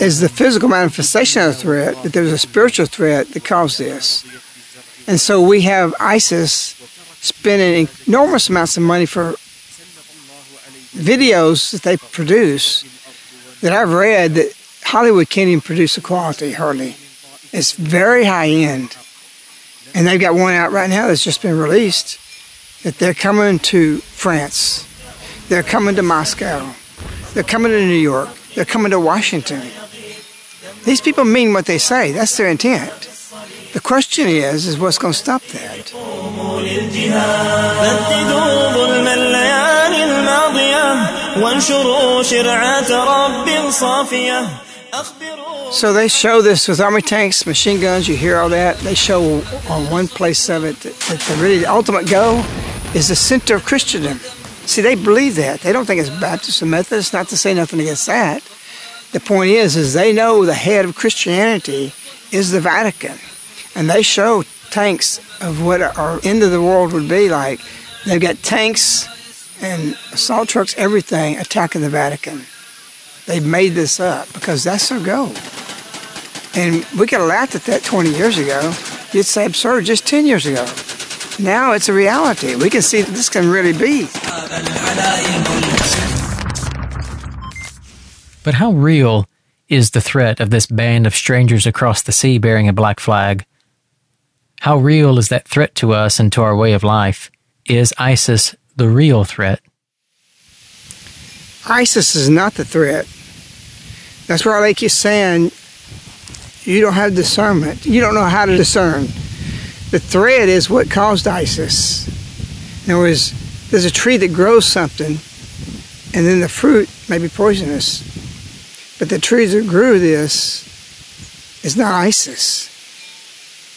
is the physical manifestation of the threat, but there's a spiritual threat that caused this. And so we have ISIS spending enormous amounts of money for videos that they produce that I've read that Hollywood can't even produce the quality, hardly. It's very high-end. And they've got one out right now that's just been released, that they're coming to France. They're coming to Moscow. They're coming to New York. They're coming to Washington. These people mean what they say. That's their intent. The question is, is what's going to stop that? So they show this with army tanks, machine guns, you hear all that. They show on one place of it that, that the really the ultimate goal is the center of Christendom. See, they believe that. They don't think it's Baptist or Methodist, not to say nothing against that. The point is, is they know the head of Christianity is the Vatican. And they show tanks of what our end of the world would be like. They've got tanks and assault trucks, everything, attacking the Vatican. They've made this up because that's their goal. And we could have laughed at that twenty years ago. You'd say absurd just ten years ago. Now it's a reality. We can see that this can really be. But how real is the threat of this band of strangers across the sea bearing a black flag? How real is that threat to us and to our way of life? Is ISIS the real threat? ISIS is not the threat. That's why they keep saying you don't have discernment. You don't know how to discern. The threat is what caused ISIS. In other words, there's a tree that grows something, and then the fruit may be poisonous. But the trees that grew this is not ISIS.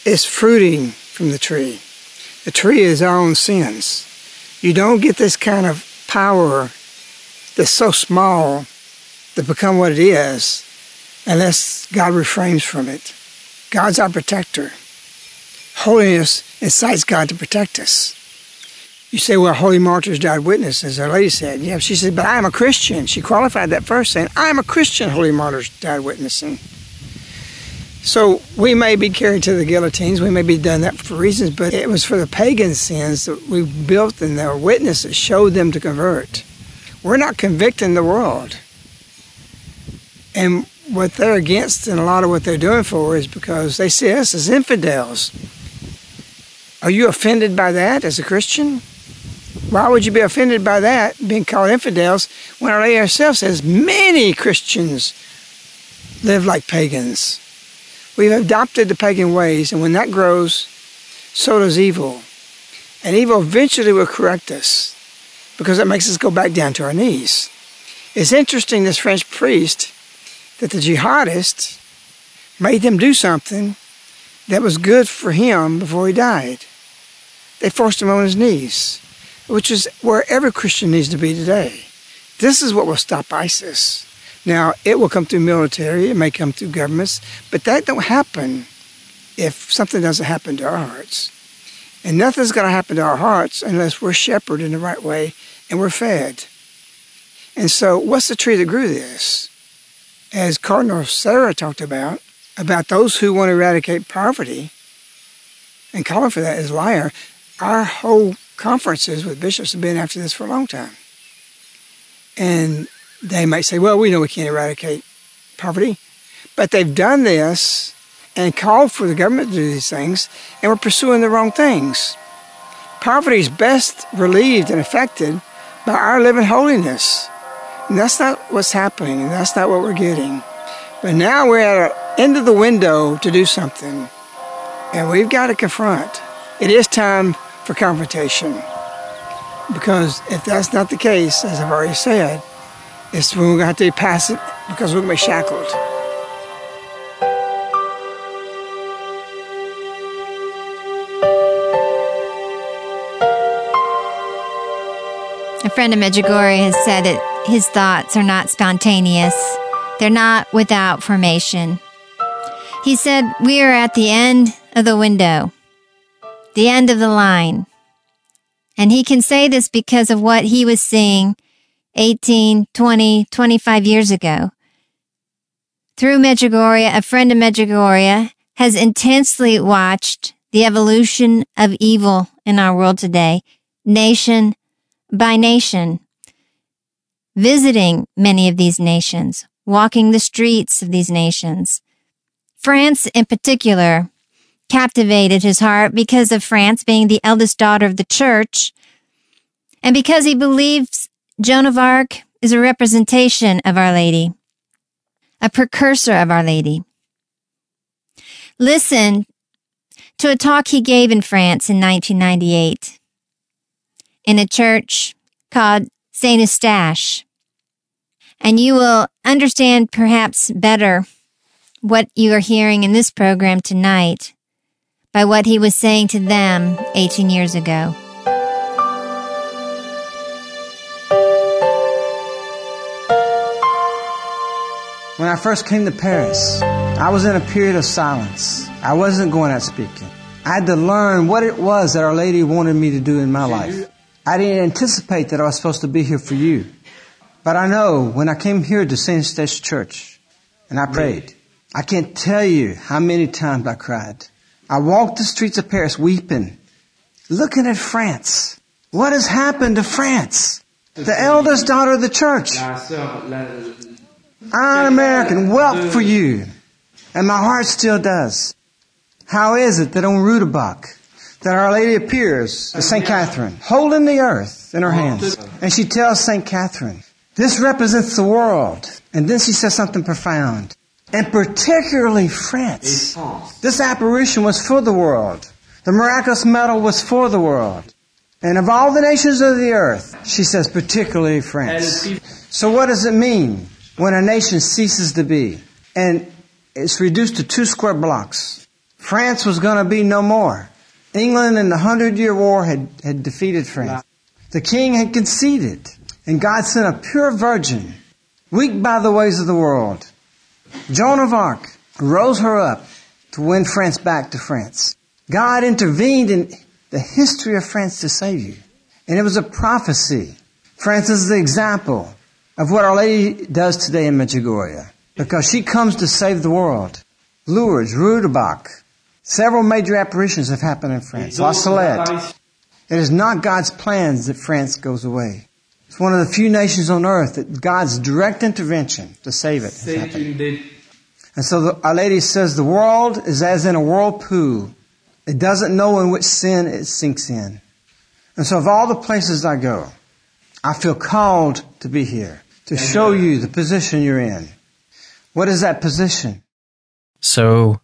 It's fruiting from the tree. The tree is our own sins. You don't get this kind of power that's so small to become what it is unless God refrains from it. God's our protector. Holiness incites God to protect us. You say, well, holy martyrs died witnesses, Our Lady said. Yeah, she said, but I am a Christian. She qualified that first saying, I am a Christian, holy martyrs died witnessing. So we may be carried to the guillotines, we may be done that for reasons, but it was for the pagan sins that we built and their witnesses showed them to convert. We're not convicting the world. And what they're against and a lot of what they're doing for is because they see us as infidels. Are you offended by that as a Christian? Why would you be offended by that, being called infidels, when Our Lady herself says many Christians live like pagans? We've adopted the pagan ways, and when that grows, so does evil. And evil eventually will correct us, because it makes us go back down to our knees. It's interesting, this French priest, that the jihadists made him do something that was good for him before he died. They forced him on his knees, which is where every Christian needs to be today. This is what will stop ISIS. Now, it will come through military, it may come through governments, but that don't happen if something doesn't happen to our hearts. And nothing's going to happen to our hearts unless we're shepherded in the right way and we're fed. And so what's the tree that grew this? As Cardinal Sarah talked about, about those who want to eradicate poverty and calling for that is liar, our whole conferences with bishops have been after this for a long time. And they might say, well, we know we can't eradicate poverty, but they've done this and called for the government to do these things, and we're pursuing the wrong things. Poverty is best relieved and affected by our living holiness. And that's not what's happening, and that's not what we're getting. But now we're at the end of the window to do something, and we've got to confront. It is time for confrontation, because if that's not the case, as I've already said, it's when we're going to have to pass it, because we're going to be shackled. A friend of Medjugorje has said that his thoughts are not spontaneous. They're not without formation. He said, we are at the end of the window, the end of the line. And he can say this because of what he was seeing eighteen, twenty, twenty-five years ago. Through Medjugorje, a friend of Medjugorje has intensely watched the evolution of evil in our world today, nation by nation, visiting many of these nations, walking the streets of these nations. France, in particular, captivated his heart because of France being the eldest daughter of the church, and because he believes Joan of Arc is a representation of Our Lady, a precursor of Our Lady. Listen to a talk he gave in France in nineteen ninety-eight in a church called Saint Eustache, and you will understand perhaps better what you are hearing in this program tonight by what he was saying to them eighteen years ago. When I first came to Paris, I was in a period of silence. I wasn't going out speaking. I had to learn what it was that Our Lady wanted me to do in my life. I didn't anticipate that I was supposed to be here for you. But I know when I came here to Saint Eustache Church and I prayed, I can't tell you how many times I cried. I walked the streets of Paris weeping, looking at France. What has happened to France? The eldest daughter of the church. I'm an American, wept for you, and my heart still does. How is it that on Rue du Bac, that Our Lady appears as Saint Catherine, holding the earth in her hands, and she tells Saint Catherine, this represents the world, and then she says something profound, and particularly France. This apparition was for the world. The miraculous medal was for the world. And of all the nations of the earth, she says particularly France. So what does it mean? When a nation ceases to be, and it's reduced to two square blocks, France was going to be no more. England in the Hundred Year War had, had defeated France. The king had conceded, and God sent a pure virgin, weak by the ways of the world. Joan of Arc rose her up to win France back to France. God intervened in the history of France to save you. And it was a prophecy. France is the example of what Our Lady does today in Medjugorje, because she comes to save the world. Lourdes, Rue du Bac, several major apparitions have happened in France. La Salette. It is not God's plans that France goes away. It's one of the few nations on earth that God's direct intervention to save it has happened. And so the, Our Lady says the world is as in a whirlpool. It doesn't know in which sin it sinks in. And so of all the places I go, I feel called to be here, to show you the position you're in. What is that position? So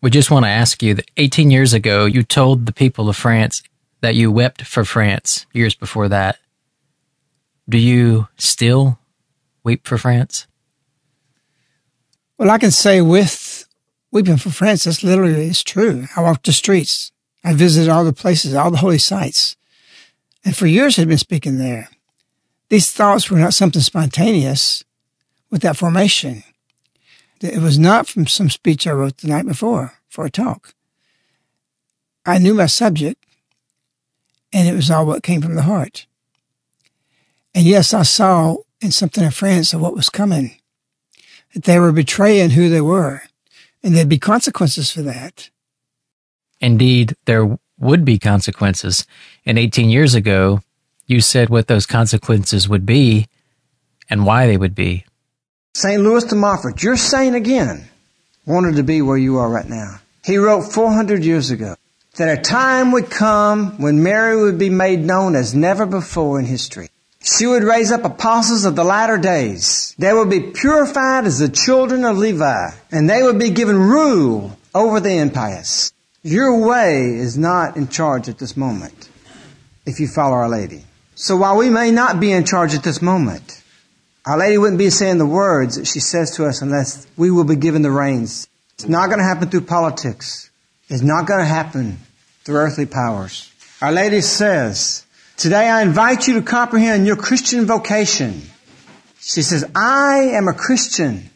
we just want to ask you that eighteen years ago, you told the people of France that you wept for France years before that. Do you still weep for France? Well, I can say with weeping for France, that's literally, it's true. I walked the streets. I visited all the places, all the holy sites. And for years had been speaking there. These thoughts were not something spontaneous with that formation. It was not from some speech I wrote the night before for a talk. I knew my subject, and it was all what came from the heart. And yes, I saw in something in France of what was coming, that they were betraying who they were, and there'd be consequences for that. Indeed, there would be consequences. And eighteen years ago, you said what those consequences would be and why they would be. Saint Louis de Montfort, your saint again, wanted to be where you are right now. He wrote four hundred years ago that a time would come when Mary would be made known as never before in history. She would raise up apostles of the latter days. They would be purified as the children of Levi, and they would be given rule over the impious. Your way is not in charge at this moment if you follow Our Lady. So while we may not be in charge at this moment, Our Lady wouldn't be saying the words that she says to us unless we will be given the reins. It's not going to happen through politics. It's not going to happen through earthly powers. Our Lady says, today I invite you to comprehend your Christian vocation. She says, I am a Christian.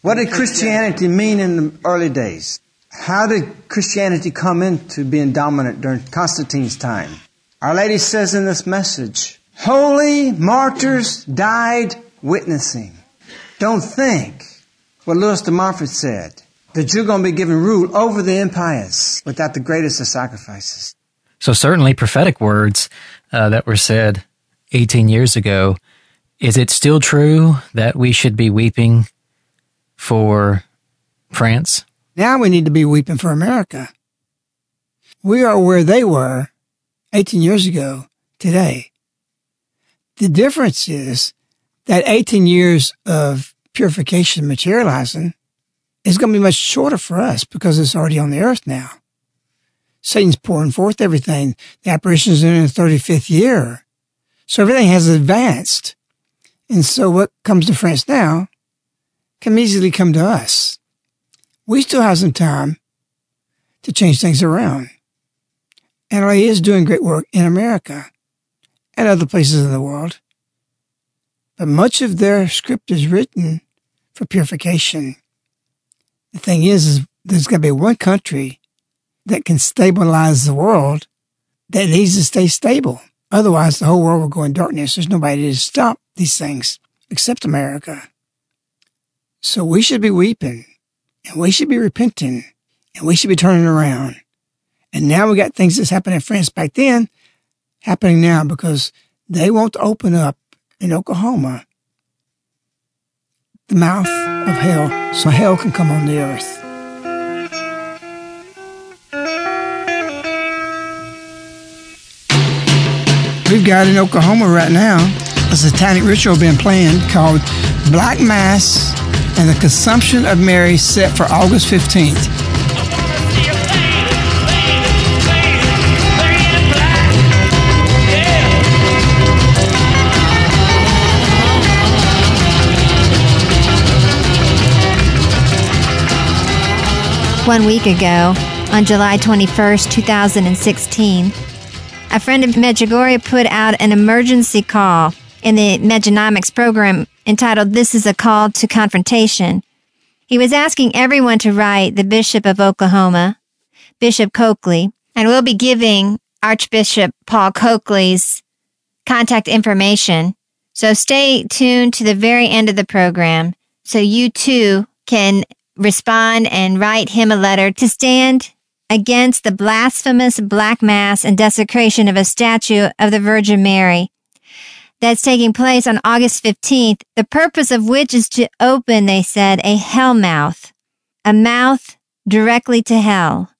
What did Christianity mean in the early days? How did Christianity come into being dominant during Constantine's time? Our Lady says in this message, holy martyrs died witnessing. Don't think what Louis de Montfort said, that you're going to be given rule over the impious without the greatest of sacrifices. So certainly prophetic words uh, that were said eighteen years ago. Is it still true that we should be weeping for France? Now we need to be weeping for America. We are where they were eighteen years ago today. The difference is that eighteen years of purification materializing is going to be much shorter for us because it's already on the earth now. Satan's pouring forth everything. The apparition is in the thirty-fifth year. So everything has advanced. And so what comes to France now can easily come to us. We still have some time to change things around. And he is doing great work in America and other places in the world. But much of their script is written for purification. The thing is, is there's going to be one country that can stabilize the world that needs to stay stable. Otherwise, the whole world will go in darkness. There's nobody to stop these things except America. So we should be weeping, and we should be repenting, and we should be turning around. And now we got things that's happening in France back then happening now because they want to open up in Oklahoma the mouth of hell so hell can come on the earth. We've got in Oklahoma right now a satanic ritual being planned called Black Mass and the Consumption of Mary set for August fifteenth. One week ago, on July twenty-first, two thousand sixteen, a friend of Medjugorje put out an emergency call in the Medjanomics program entitled, "This is a Call to Confrontation." He was asking everyone to write the Bishop of Oklahoma, Bishop Coakley, and we'll be giving Archbishop Paul Coakley's contact information. So stay tuned to the very end of the program so you too can respond and write him a letter to stand against the blasphemous Black Mass and desecration of a statue of the Virgin Mary that's taking place on August fifteenth, the purpose of which is to open, they said, a hell mouth, a mouth directly to hell.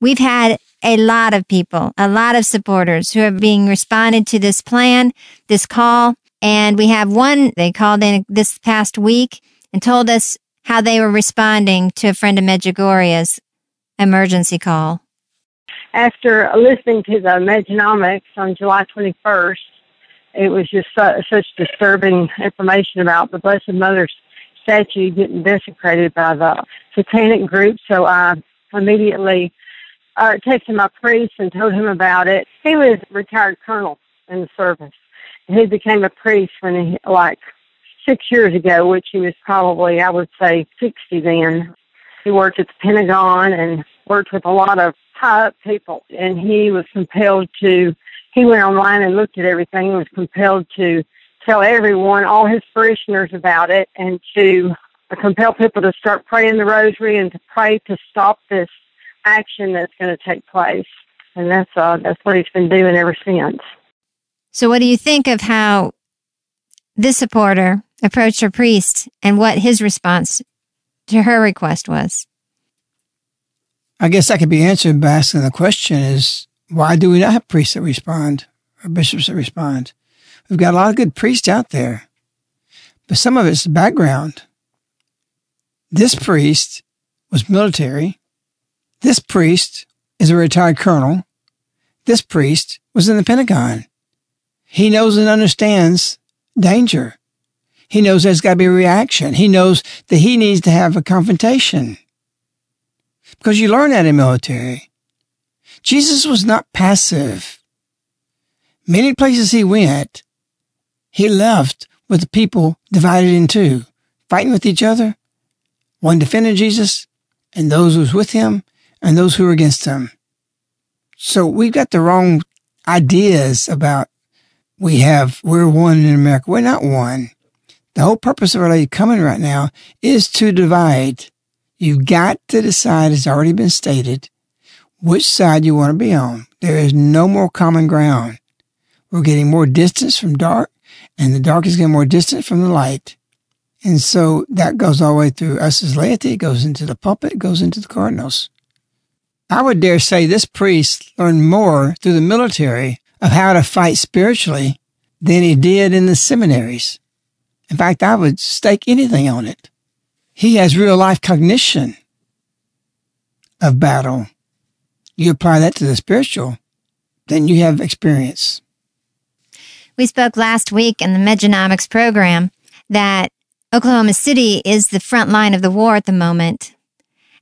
We've had a lot of people, a lot of supporters who are being responded to this plan, this call, and we have one, they called in this past week and told us how they were responding to a friend of Medjugorje's emergency call. After listening to the Medjanomics on July twenty-first, it was just su- such disturbing information about the Blessed Mother's statue getting desecrated by the satanic group. So I immediately uh, texted my priest and told him about it. He was a retired colonel in the service, and he became a priest when he, like, six years ago, which he was probably, I would say, sixty then. He worked at the Pentagon and worked with a lot of high-up people, and he was compelled to, he went online and looked at everything and was compelled to tell everyone, all his parishioners about it, and to compel people to start praying the rosary and to pray to stop this action that's going to take place. And that's uh, that's what he's been doing ever since. So what do you think of how this supporter approached her priest and what his response to her request was? I guess that could be answered by asking the question is, why do we not have priests that respond or bishops that respond? We've got a lot of good priests out there, but some of it's the background. This priest was military. This priest is a retired colonel. This priest was in the Pentagon. He knows and understands danger. He knows there's got to be a reaction. He knows that he needs to have a confrontation. Because you learn that in military. Jesus was not passive. Many places he went, he left with the people divided in two, fighting with each other. One defended Jesus, and those who was with him, and those who were against him. So we've got the wrong ideas about We have, we're one in America. We're not one. The whole purpose of Our Lady coming right now is to divide. You've got to decide, it's already been stated, which side you want to be on. There is no more common ground. We're getting more distance from dark, and the dark is getting more distance from the light. And so that goes all the way through us as laity. It goes into the pulpit. It goes into the cardinals. I would dare say this priest learned more through the military of how to fight spiritually than he did in the seminaries. In fact, I would stake anything on it. He has real-life cognition of battle. You apply that to the spiritual, then you have experience. We spoke last week in the Medjanomics program that Oklahoma City is the front line of the war at the moment.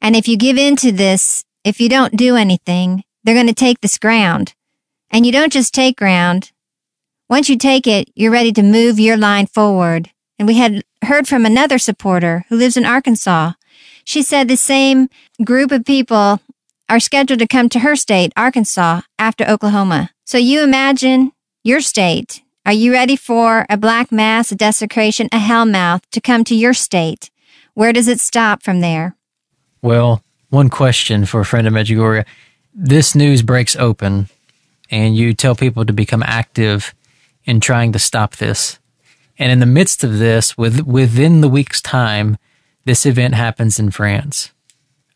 And if you give in to this, if you don't do anything, they're going to take this ground. And you don't just take ground. Once you take it, you're ready to move your line forward. And we had heard from another supporter who lives in Arkansas. She said the same group of people are scheduled to come to her state, Arkansas, after Oklahoma. So you imagine your state. Are you ready for a Black Mass, a desecration, a hellmouth to come to your state? Where does it stop from there? Well, one question for a friend of Medjugorje. This news breaks open, and you tell people to become active in trying to stop this. And in the midst of this, with, within the week's time, this event happens in France,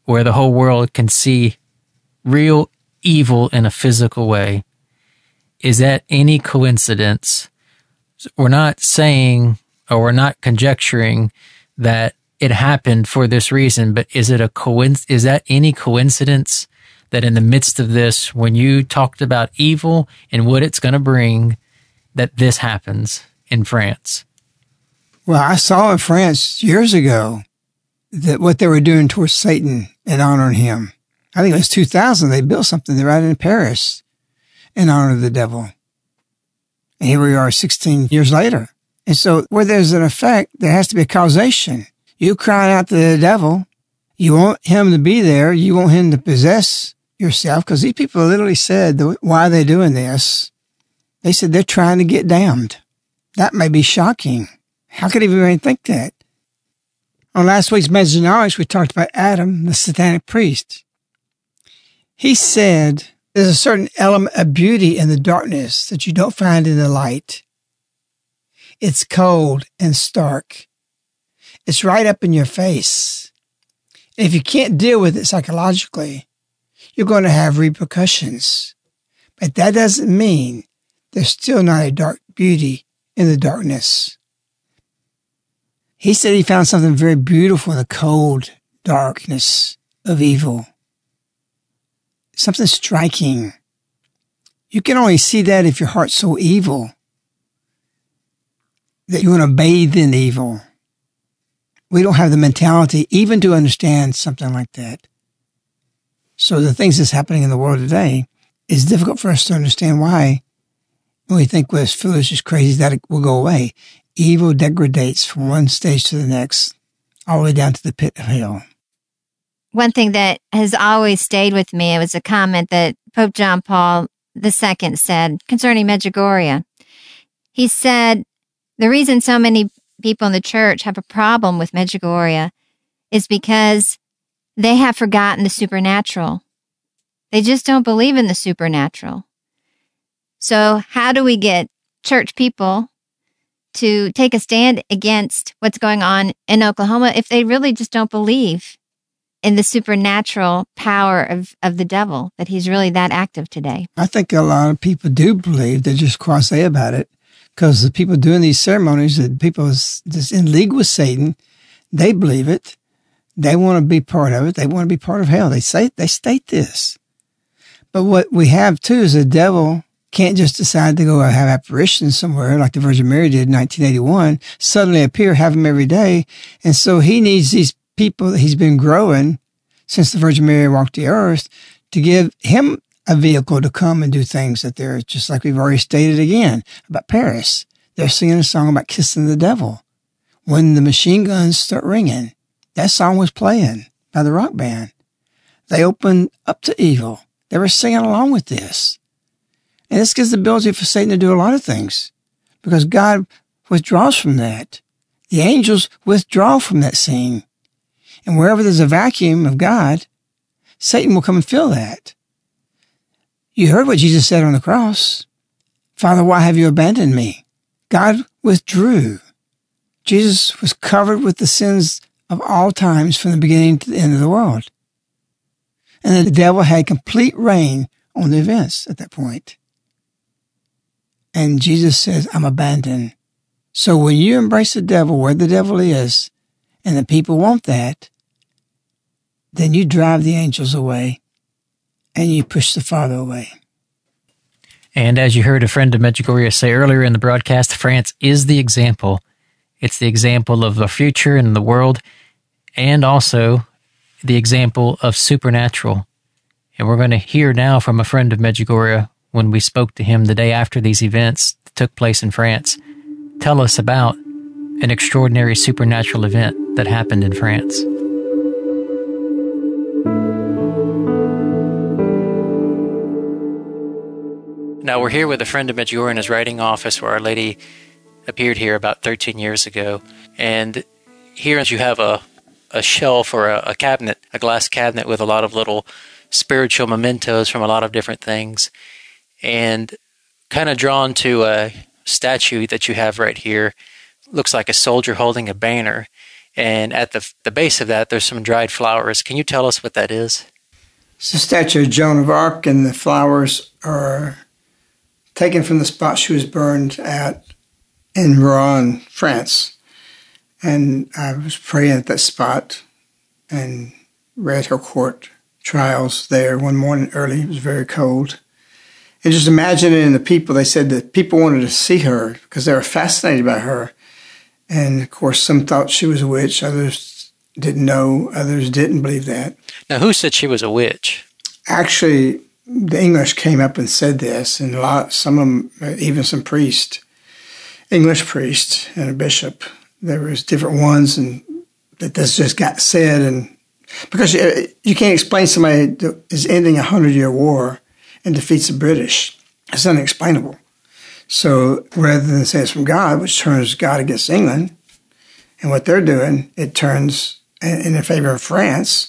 where the whole world can see real evil in a physical way. Is that any coincidence? We're not saying, or we're not conjecturing that it happened for this reason, but is it a coinc- is that any coincidence that in the midst of this, when you talked about evil and what it's going to bring, that this happens in France? Well, I saw in France years ago that what they were doing towards Satan and honoring him. I think it was two thousand. They built something right in Paris in honor of the devil. And here we are sixteen years later. And so where there's an effect, there has to be a causation. You crying out to the devil, you want him to be there, you want him to possess yourself, because these people literally said, why are they doing this? They said they're trying to get damned. That may be shocking. How could anybody think that? On last week's Medjanomics, we talked about Adam, the satanic priest. He said, there's a certain element of beauty in the darkness that you don't find in the light. It's cold and stark. It's right up in your face. And if you can't deal with it psychologically, you're going to have repercussions. But that doesn't mean there's still not a dark beauty in the darkness. He said he found something very beautiful in the cold darkness of evil. Something striking. You can only see that if your heart's so evil that you want to bathe in evil. We don't have the mentality even to understand something like that. So the things that's happening in the world today is difficult for us to understand why. When we think we're as foolish, as crazy, that it will go away. Evil degradates from one stage to the next, all the way down to the pit of hell. One thing that has always stayed with me, it was a comment that Pope John Paul the Second said concerning Medjugorje. He said, the reason so many people in the church have a problem with Medjugorje is because they have forgotten the supernatural. They just don't believe in the supernatural. So how do we get church people to take a stand against what's going on in Oklahoma if they really just don't believe in the supernatural power of, of the devil, that he's really that active today? I think a lot of people do believe. They're just cross-eyed about it because the people doing these ceremonies, the people that's in league with Satan, they believe it. They want to be part of it. They want to be part of hell. They say they state this. But what we have, too, is the devil can't just decide to go have apparitions somewhere like the Virgin Mary did in nineteen eighty-one, suddenly appear, have them every day. And so he needs these people that he's been growing since the Virgin Mary walked the earth to give him a vehicle to come and do things that they're, just like we've already stated again about Paris. They're singing a song about kissing the devil. When the machine guns start ringing, that song was playing by the rock band. They opened up to evil. They were singing along with this. And this gives the ability for Satan to do a lot of things because God withdraws from that. The angels withdraw from that scene. And wherever there's a vacuum of God, Satan will come and fill that. You heard what Jesus said on the cross. Father, why have you abandoned me? God withdrew. Jesus was covered with the sins of all times from the beginning to the end of the world. And the devil had complete reign on the events at that point. And Jesus says, I'm abandoned. So when you embrace the devil where the devil is, and the people want that, then you drive the angels away and you push the Father away. And as you heard a friend of Medjugorje say earlier in the broadcast, France is the example. It's the example of the future in the world, and also the example of supernatural. And we're going to hear now from a friend of Medjugorje when we spoke to him the day after these events that took place in France. Tell us about an extraordinary supernatural event that happened in France. Now, we're here with a friend of Medjugorje in his writing office where Our Lady appeared here about thirteen years ago. And here you have a, a shelf or a, a cabinet, a glass cabinet with a lot of little spiritual mementos from a lot of different things. And kind of drawn to a statue that you have right here. Looks like a soldier holding a banner. And at the, the base of that, there's some dried flowers. Can you tell us what that is? It's a statue of Joan of Arc, and the flowers are taken from the spot she was burned at in Rouen, France. And I was praying at that spot and read her court trials there one morning early. It was very cold. And just imagining the people, they said that people wanted to see her because they were fascinated by her. And, of course, some thought she was a witch. Others didn't know. Others didn't believe that. Now, who said she was a witch? Actually, the English came up and said this, and a lot, some of them, even some priests, English priests and a bishop. There was different ones, and that this just got said. And because you, you can't explain somebody that is ending a hundred-year war and defeats the British. It's unexplainable. So rather than say it's from God, which turns God against England and what they're doing, it turns in favor of France.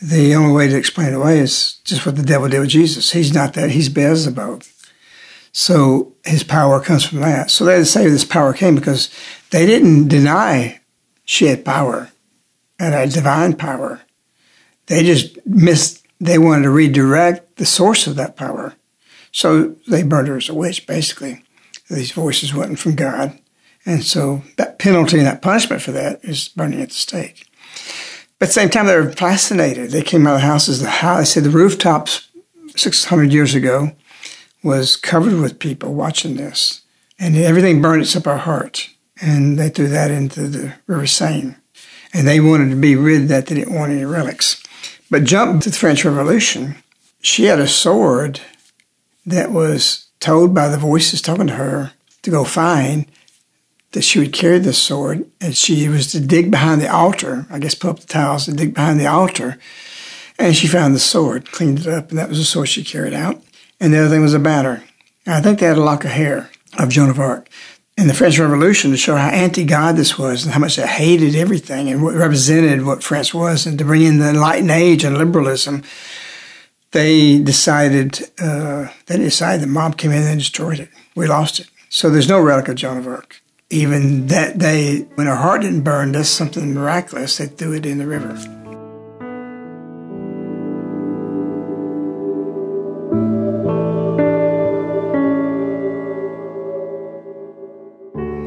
The only way to explain it away is just what the devil did with Jesus. He's not that. He's Beelzebub. So his power comes from that. So they say this power came because they didn't deny she had power and a divine power. They just missed. They wanted to redirect the source of that power. So they burned her as a witch, basically. These voices weren't from God. And so that penalty and that punishment for that is burning at the stake. But at the same time, they were fascinated. They came out of the houses. The house, they said the rooftops six hundred years ago was covered with people watching this. And everything burned except our heart. And they threw that into the River Seine. And they wanted to be rid of that. They didn't want any relics. But jump to the French Revolution, she had a sword that was told by the voices talking to her to go find that she would carry this sword, and she was to dig behind the altar, I guess pull up the tiles and dig behind the altar, and she found the sword, cleaned it up, and that was the sword she carried out. And the other thing was a banner. And I think they had a lock of hair of Joan of Arc. In the French Revolution, to show how anti-God this was and how much they hated everything and what represented what France was, and to bring in the Enlightened Age and liberalism, they decided, uh, they decided the mob came in and destroyed it. We lost it. So there's no relic of Joan of Arc. Even that day, when her heart didn't burn, that's something miraculous. They threw it in the river.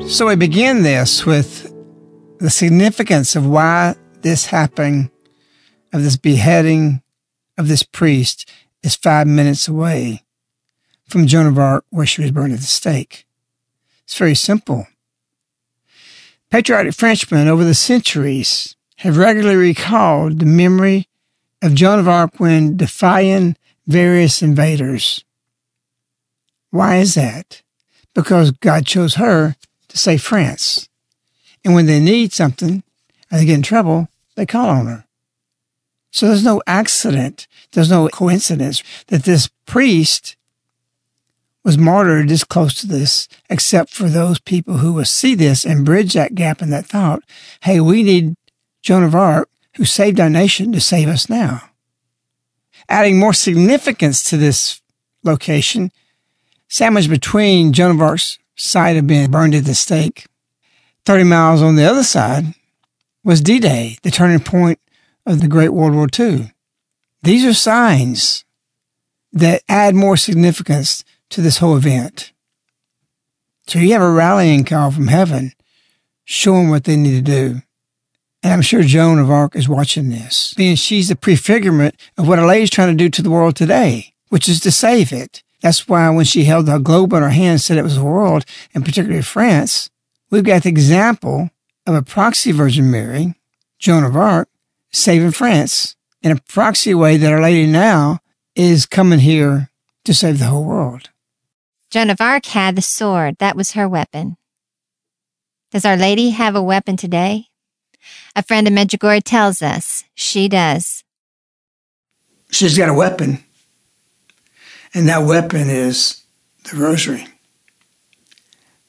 So we begin this with the significance of why this happening, of this beheading of this priest, is five minutes away from Joan of Arc, where she was burned at the stake. It's very simple. Patriotic Frenchmen over the centuries have regularly recalled the memory of Joan of Arc when defying various invaders. Why is that? Because God chose her to save France. And when they need something and they get in trouble, they call on her. So there's no accident, there's no coincidence that this priest was martyred this close to this, except for those people who will see this and bridge that gap in that thought, hey, we need Joan of Arc, who saved our nation, to save us now. Adding more significance to this location, sandwiched between Joan of Arc's side had been burned at the stake. thirty miles on the other side was D-Day, the turning point of the Great World War Two. These are signs that add more significance to this whole event. So you have a rallying call from heaven showing what they need to do. And I'm sure Joan of Arc is watching this, being she's the prefigurement of what Our Lady's trying to do to the world today, which is to save it. That's why when she held the globe in her hand, said it was the world, and particularly France, we've got the example of a proxy Virgin Mary, Joan of Arc, saving France in a proxy way that Our Lady now is coming here to save the whole world. Joan of Arc had the sword. That was her weapon. Does Our Lady have a weapon today? A friend in Medjugorje tells us she does. She's got a weapon. And that weapon is the rosary.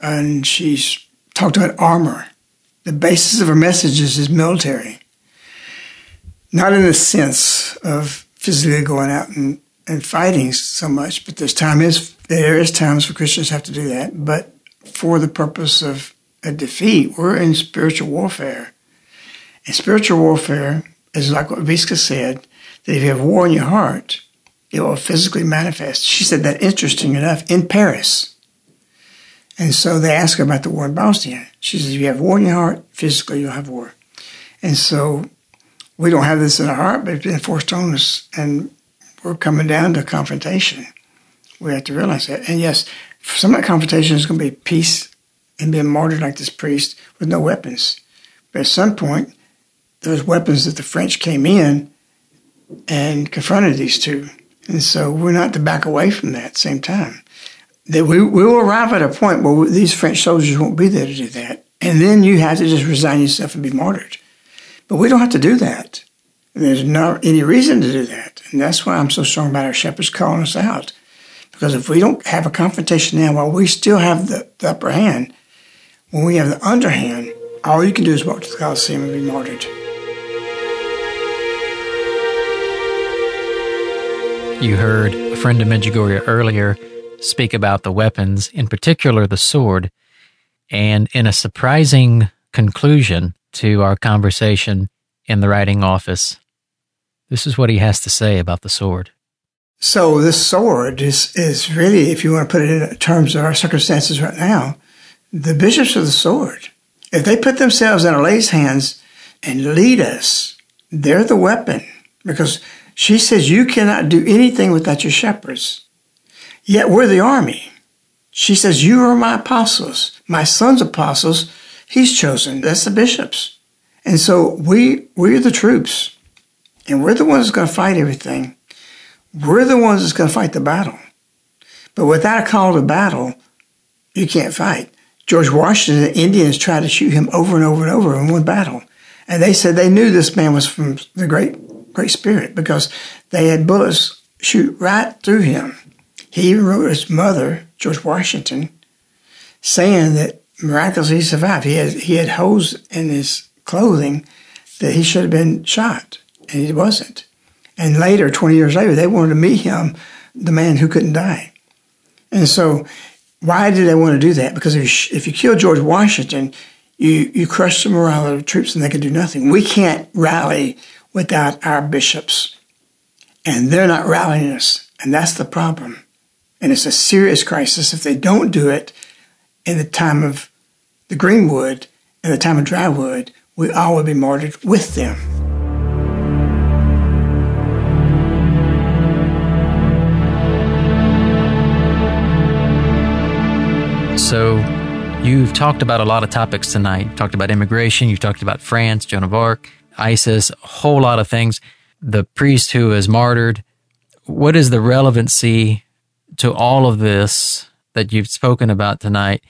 And she's talked about armor. The basis of her messages is military. Not in the sense of physically going out and, and fighting so much, but there's time is there is times for Christians have to do that, but for the purpose of a defeat, we're in spiritual warfare. And spiritual warfare is like what Viska said, that if you have war in your heart, it will physically manifest. She said that, interesting enough, in Paris. And so they asked her about the war in Bosnia. She says, if you have war in your heart, physically you'll have war. And so we don't have this in our heart, but it's been forced on us, and we're coming down to confrontation. We have to realize that. And yes, some of that confrontation is going to be peace and being martyred like this priest with no weapons. But at some point, those weapons that the French came in and confronted these two. And so we're not to back away from that at the same time. That we, we will arrive at a point where these French soldiers won't be there to do that. And then you have to just resign yourself and be martyred. But we don't have to do that. There's not any reason to do that. And that's why I'm so strong about our shepherds calling us out. Because if we don't have a confrontation now, while we still have the, the upper hand, when we have the underhand, all you can do is walk to the Colosseum and be martyred. You heard a friend of Medjugorje earlier speak about the weapons, in particular the sword, and in a surprising conclusion to our conversation in the writing office, this is what he has to say about the sword. So this sword is, is really, if you want to put it in terms of our circumstances right now, the bishops are the sword. If they put themselves in Our Lady's hands and lead us, they're the weapon, because she says, you cannot do anything without your shepherds. Yet we're the army. She says, you are my apostles, my son's apostles. He's chosen. That's the bishops. And so we, we're the troops. And we're the ones that's going to fight everything. We're the ones that's going to fight the battle. But without a call to battle, you can't fight. George Washington, the Indians tried to shoot him over and over and over in one battle. And they said they knew this man was from the great Great Spirit, because they had bullets shoot right through him. He even wrote his mother, George Washington, saying that miraculously he survived. He had, he had holes in his clothing that he should have been shot, and he wasn't. And later, twenty years later, they wanted to meet him, the man who couldn't die. And so why did they want to do that? Because if you, if you kill George Washington, you, you crush the morale of the troops and they can do nothing. We can't rally without our bishops. And they're not rallying us. And that's the problem. And it's a serious crisis if they don't do it in the time of the greenwood, in the time of dry wood, we all will be martyred with them. So you've talked about a lot of topics tonight. You've talked about immigration. You've talked about France, Joan of Arc, ISIS, a whole lot of things. The priest who is martyred. What is the relevancy to all of this that you've spoken about tonight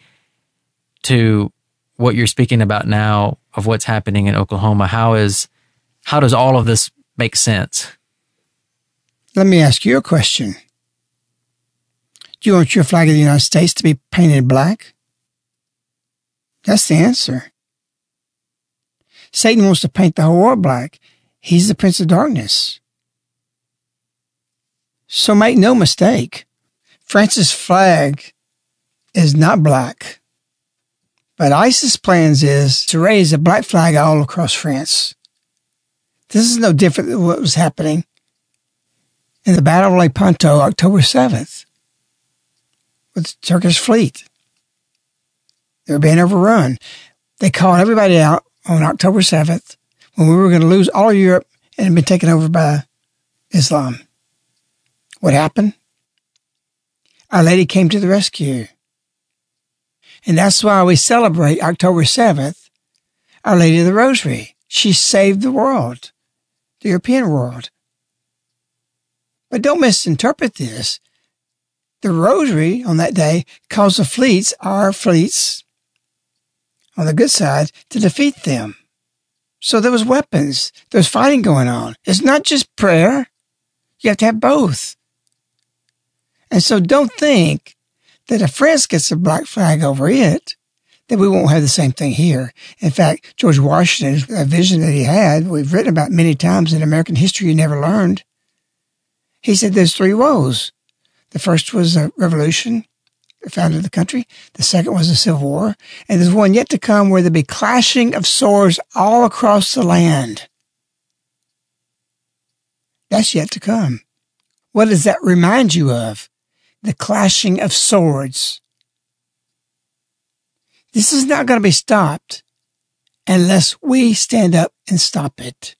to what you're speaking about now of what's happening in Oklahoma? How is, how does all of this make sense? Let me ask you a question. Do you want your flag of the United States to be painted black? That's the answer. Satan wants to paint the whole world black. He's the prince of darkness. So make no mistake, France's flag is not black, but ISIS plans is to raise a black flag all across France. This is no different than what was happening in the Battle of Lepanto, October seventh, with the Turkish fleet. They were being overrun. They called everybody out on October seventh when we were going to lose all Europe and had been taken over by Islam. What happened? Our Lady came to the rescue. And that's why we celebrate October seventh, Our Lady of the Rosary. She saved the world, the European world. But don't misinterpret this. The Rosary on that day caused the fleets, our fleets, on the good side, to defeat them. So there was weapons. There was fighting going on. It's not just prayer. You have to have both. And so don't think that if France gets a black flag over it, that we won't have the same thing here. In fact, George Washington, a vision that he had, we've written about many times in American history you never learned. He said there's three woes. The first was a revolution that founded the country. The second was a civil war. And there's one yet to come where there'll be clashing of swords all across the land. That's yet to come. What does that remind you of? The clashing of swords. This is not going to be stopped unless we stand up and stop it.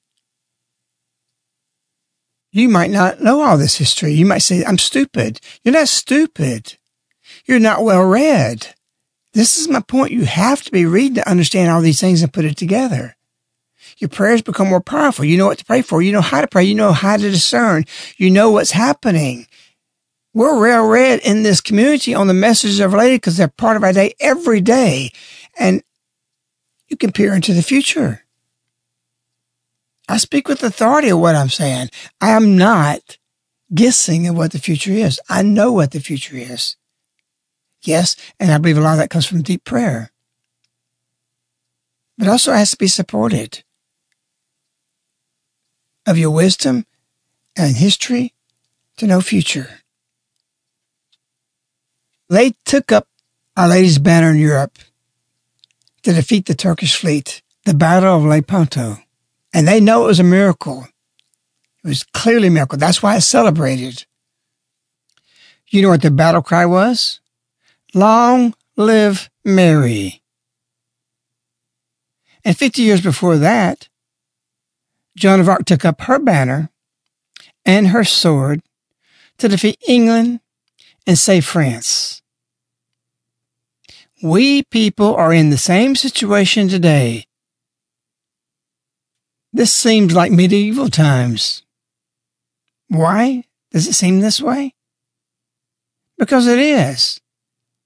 You might not know all this history. You might say, I'm stupid. You're not stupid. You're not well read. This is my point. You have to be read to understand all these things and put it together. Your prayers become more powerful. You know what to pray for. You know how to pray. You know how to discern. You know what's happening. We're well read in this community on the messages of Our Lady because they're part of our day every day. And you can peer into the future. I speak with authority of what I'm saying. I am not guessing at what the future is. I know what the future is. Yes, and I believe a lot of that comes from deep prayer. But also it has to be supported of your wisdom and history to know future. They took up Our Lady's banner in Europe to defeat the Turkish fleet, the Battle of Lepanto. And they know it was a miracle. It was clearly a miracle. That's why it's celebrated. You know what the battle cry was? Long live Mary. And fifty years before that, Joan of Arc took up her banner and her sword to defeat England and save France. We people are in the same situation today. This seems like medieval times. Why does it seem this way? Because it is.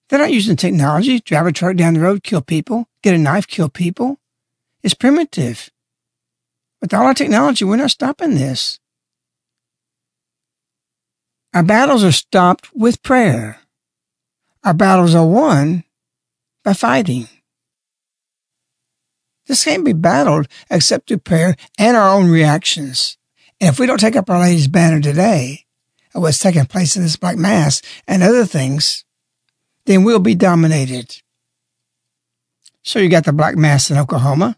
They're not using technology. Drive a truck down the road, kill people. Get a knife, kill people. It's primitive. With all our technology, we're not stopping this. Our battles are stopped with prayer. Our battles are won by fighting. This can't be battled except through prayer and our own reactions. And if we don't take up Our Lady's banner today, of what's taking place in this Black Mass and other things, then we'll be dominated. So you got the Black Mass in Oklahoma.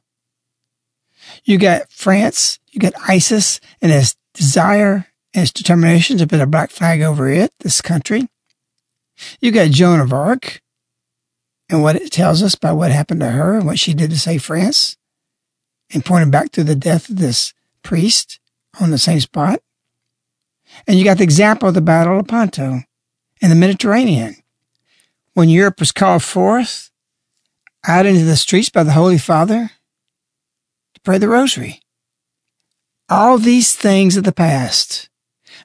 You got France. You got ISIS and its desire and its determination to put a black flag over it, this country. You got Joan of Arc. And what it tells us about what happened to her and what she did to save France and pointed back to the death of this priest on the same spot. And you got the example of the Battle of Lepanto in the Mediterranean. When Europe was called forth out into the streets by the Holy Father to pray the Rosary. All these things of the past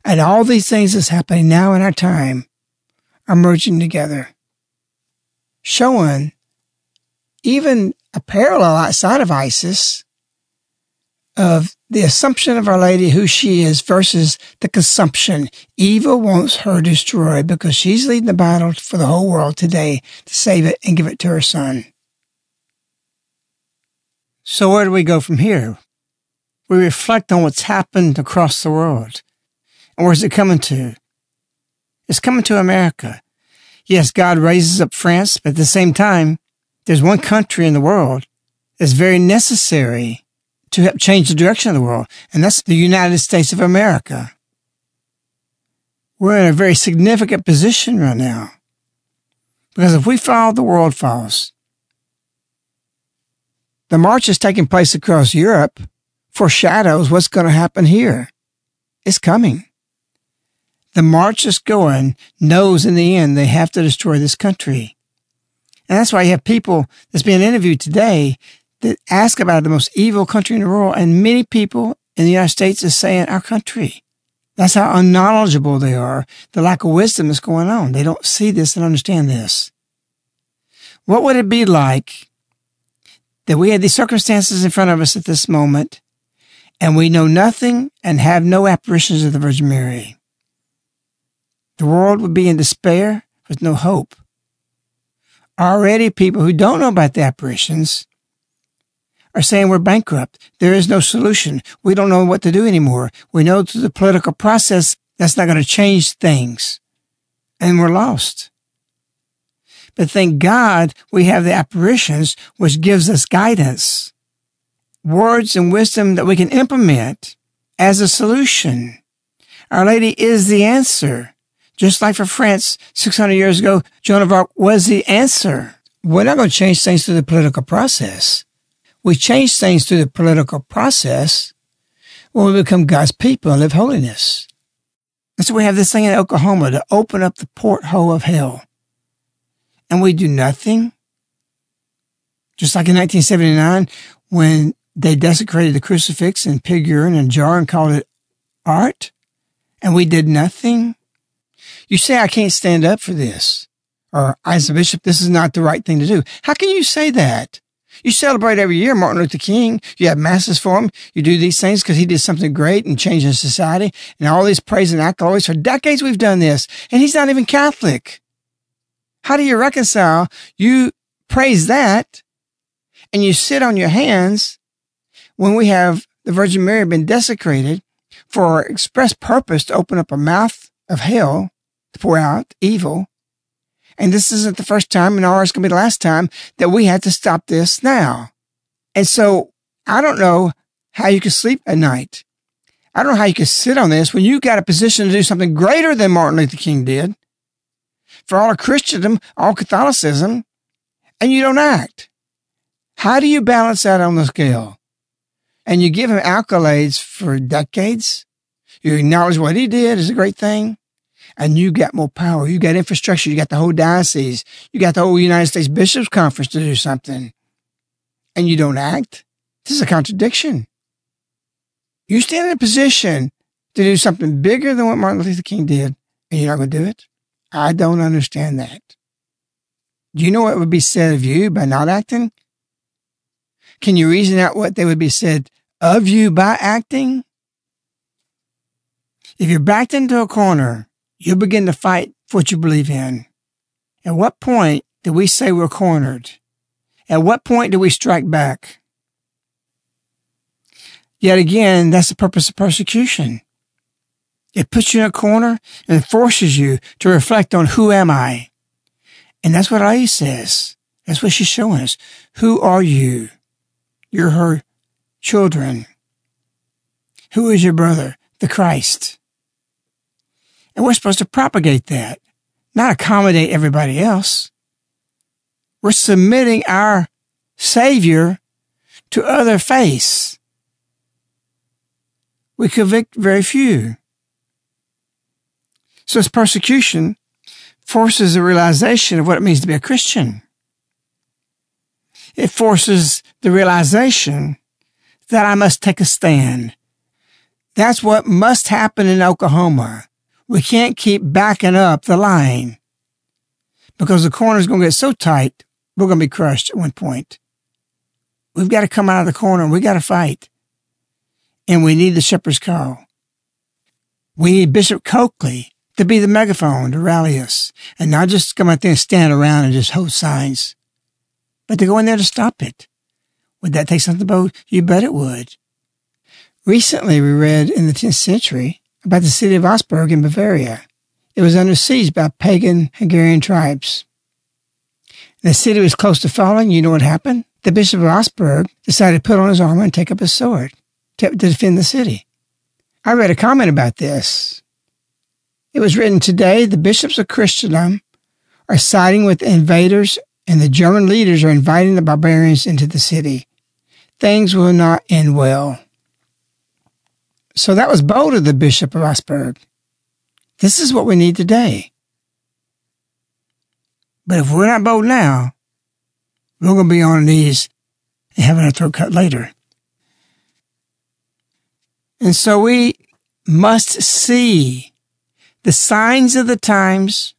and all these things that's happening now in our time are merging together. Showing even a parallel outside of ISIS of the assumption of Our Lady, who she is, versus the consumption. Evil wants her destroyed because she's leading the battle for the whole world today to save it and give it to her son. So where do we go from here? We reflect on what's happened across the world. And where's it coming to? is coming to America. Yes, God raises up France, but at the same time, there's one country in the world that's very necessary to help change the direction of the world, and that's the United States of America. We're in a very significant position right now, because if we fall, the world falls. The march is taking place across Europe, foreshadows what's going to happen here. It's coming. The march is going, knows in the end they have to destroy this country. And that's why you have people that's being interviewed today that ask about the most evil country in the world. And many people in the United States is saying our country. That's how unknowledgeable they are. The lack of wisdom is going on. They don't see this and understand this. What would it be like that we had these circumstances in front of us at this moment, and we know nothing and have no apparitions of the Virgin Mary? The world would be in despair with no hope. Already people who don't know about the apparitions are saying we're bankrupt. There is no solution. We don't know what to do anymore. We know through the political process that's not going to change things. And we're lost. But thank God we have the apparitions, which gives us guidance, words and wisdom that we can implement as a solution. Our Lady is the answer. Just like for France, six hundred years ago, Joan of Arc was the answer. We're not going to change things through the political process. We change things through the political process when we become God's people and live holiness. And so we have this thing in Oklahoma to open up the porthole of hell. And we do nothing. Just like in nineteen seventy-nine, when they desecrated the crucifix in pig urine and jar and called it art, and we did nothing. You say, I can't stand up for this. Or, as a bishop, this is not the right thing to do. How can you say that? You celebrate every year Martin Luther King. You have masses for him. You do these things because he did something great and changing society. And all these praise and accolades. For decades we've done this. And he's not even Catholic. How do you reconcile? You praise that and you sit on your hands when we have the Virgin Mary been desecrated for our express purpose to open up a mouth of hell to pour out evil. And this isn't the first time, and ours is going to be the last time, that we had to stop this now. And so I don't know how you can sleep at night. I don't know how you can sit on this when you got a position to do something greater than Martin Luther King did for all of Christendom, all Catholicism, and you don't act. How do you balance that on the scale? And you give him accolades for decades. You acknowledge what he did is a great thing. And you got more power. You got infrastructure. You got the whole diocese. You got the whole United States Bishops Conference to do something. And you don't act. This is a contradiction. You stand in a position to do something bigger than what Martin Luther King did, and you're not going to do it? I don't understand that. Do you know what would be said of you by not acting? Can you reason out what they would be said of you by acting? If you're backed into a corner, you'll begin to fight for what you believe in. At what point do we say we're cornered? At what point do we strike back? Yet again, that's the purpose of persecution. It puts you in a corner and forces you to reflect on, who am I? And that's what I says. That's what she's showing us. Who are you? You're her children. Who is your brother? The Christ. And we're supposed to propagate that, not accommodate everybody else. We're submitting our Savior to other faiths. We convict very few. So this persecution forces a realization of what it means to be a Christian. It forces the realization that I must take a stand. That's what must happen in Oklahoma. We can't keep backing up the line, because the corner's going to get so tight, we're going to be crushed at one point. We've got to come out of the corner, and we've got to fight. And we need the shepherd's call. We need Bishop Coakley to be the megaphone to rally us, and not just come out there and stand around and just hold signs, but to go in there to stop it. Would that take something bold? You bet it would. Recently, we read in the tenth century about the city of Osberg in Bavaria. It was under siege by pagan Hungarian tribes. The city was close to falling. You know what happened? The Bishop of Osberg decided to put on his armor and take up his sword to defend the city. I read a comment about this. It was written, today the bishops of Christendom are siding with invaders and the German leaders are inviting the barbarians into the city. Things will not end well. So that was bold of the Bishop of Osberg. This is what we need today. But if we're not bold now, we're going to be on our knees and having our throat cut later. And so we must see the signs of the times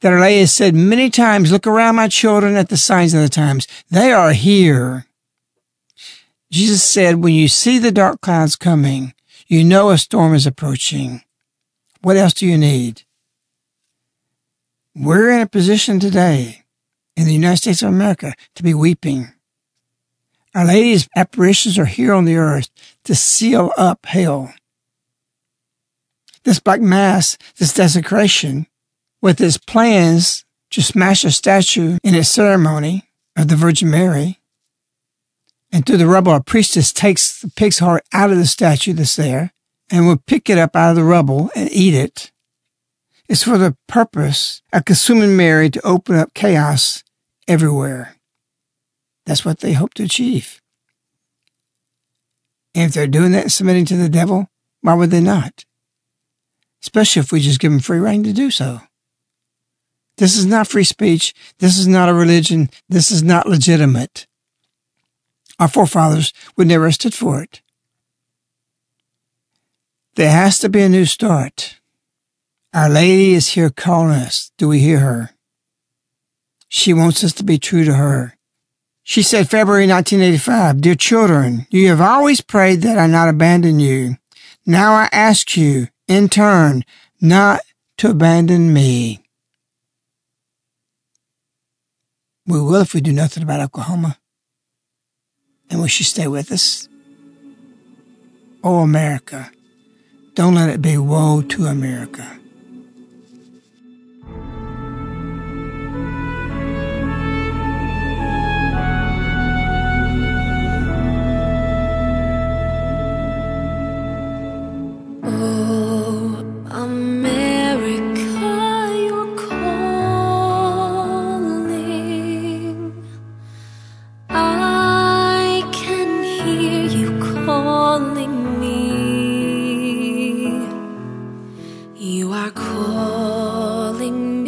that Our Lady has said many times, look around, my children, at the signs of the times. They are here. Jesus said, when you see the dark clouds coming, you know a storm is approaching. What else do you need? We're in a position today in the United States of America to be weeping. Our Lady's apparitions are here on the earth to seal up hell. This Black Mass, this desecration, with its plans to smash a statue in its ceremony of the Virgin Mary, and through the rubble, a priestess takes the pig's heart out of the statue that's there and will pick it up out of the rubble and eat it. It's for the purpose of consuming Mary to open up chaos everywhere. That's what they hope to achieve. And if they're doing that and submitting to the devil, why would they not? Especially if we just give them free rein to do so. This is not free speech. This is not a religion. This is not legitimate. Our forefathers would never have stood for it. There has to be a new start. Our Lady is here calling us. Do we hear her? She wants us to be true to her. She said, February nineteen eighty-five, dear children, you have always prayed that I not abandon you. Now I ask you, in turn, not to abandon me. We will if we do nothing about Oklahoma. And will she stay with us? Oh, America, don't let it be woe to America. You are calling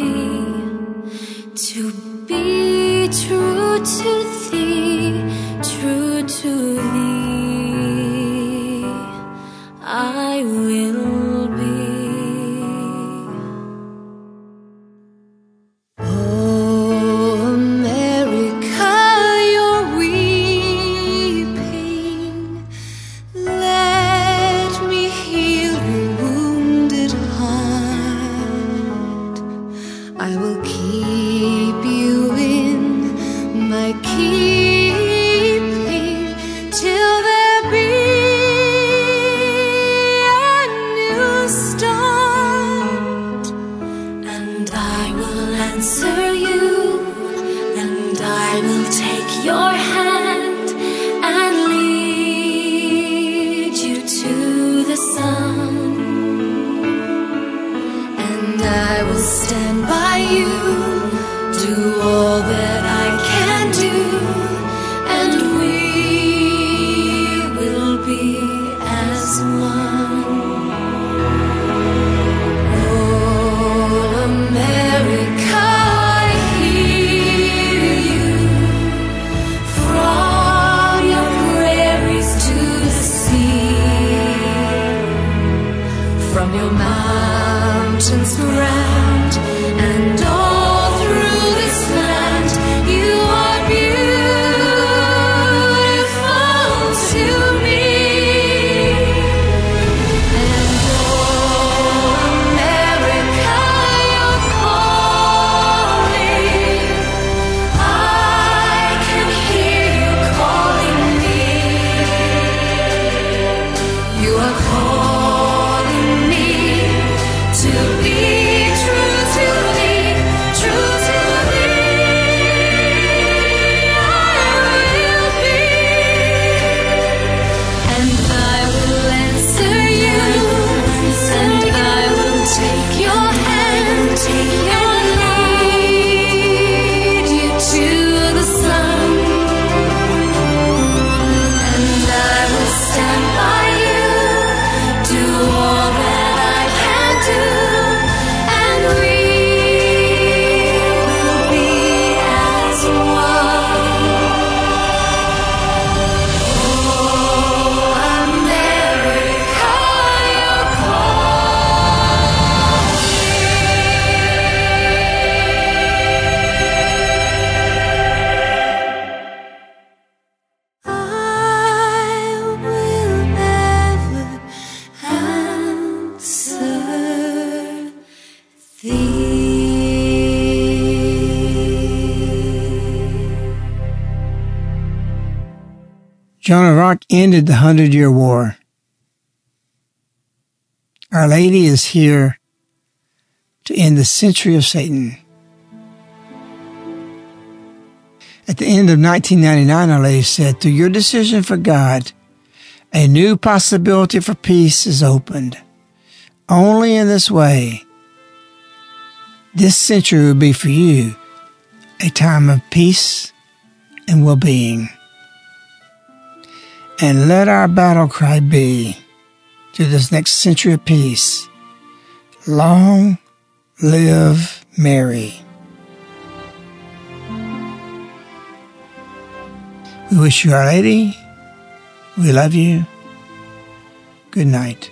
me to be. Joan of Arc ended the Hundred Year War. Our Lady is here to end the century of Satan. At the end of nineteen ninety-nine, Our Lady said, "Through your decision for God, a new possibility for peace is opened. Only in this way, this century will be for you a time of peace and well-being." And let our battle cry be, through this next century of peace, "Long live Mary." We wish you, Our Lady. We love you. Good night.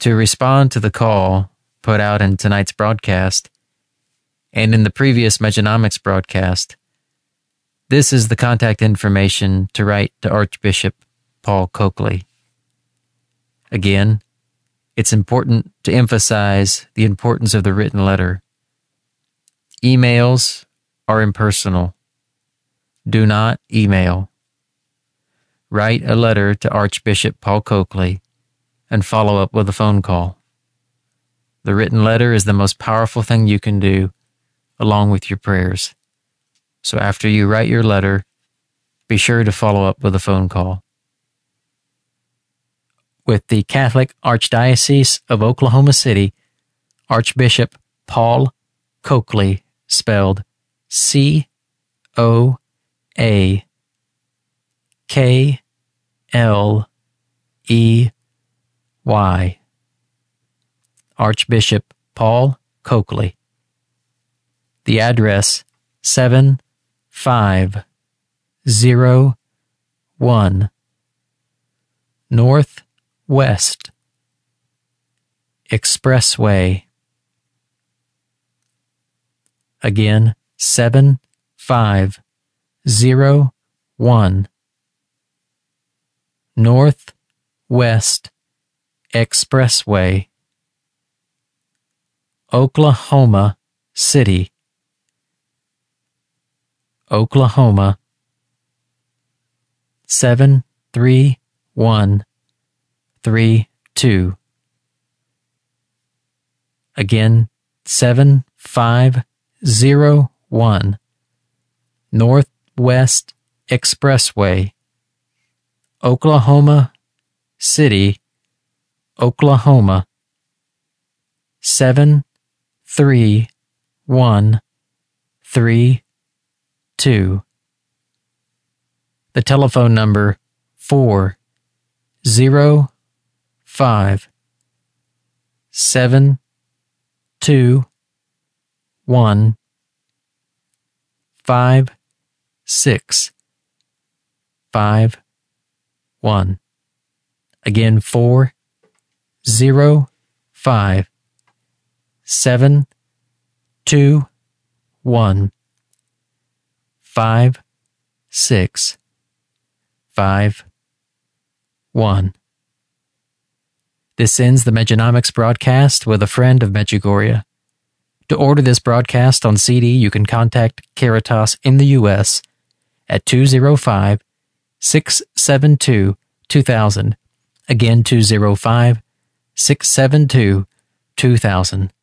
To respond to the call put out in tonight's broadcast and in the previous Medjanomics broadcast, this is the contact information to write to Archbishop Paul Coakley. Again, it's important to emphasize the importance of the written letter. Emails are impersonal. Do not email. Write a letter to Archbishop Paul Coakley and follow up with a phone call. The written letter is the most powerful thing you can do, along with your prayers. So after you write your letter, be sure to follow up with a phone call. With the Catholic Archdiocese of Oklahoma City, Archbishop Paul Coakley, spelled C O A K L E Y. Why? Archbishop Paul Coakley. The address, seven five zero one North West Expressway. Again, seven five zero one North West Expressway, Oklahoma City, Oklahoma, seven three one three two. Again, seven five zero one Northwest Expressway, Oklahoma City, Oklahoma, seven three one three two. The telephone number, four zero five seven two one five six five one. Again, four Zero five seven two one five six five one. This ends the Medjanomics broadcast with a friend of Medjugorje. To order this broadcast on C D, you can contact Caritas in the U S at two zero five six seven two two thousand. Again, two zero five six seven two two thousand.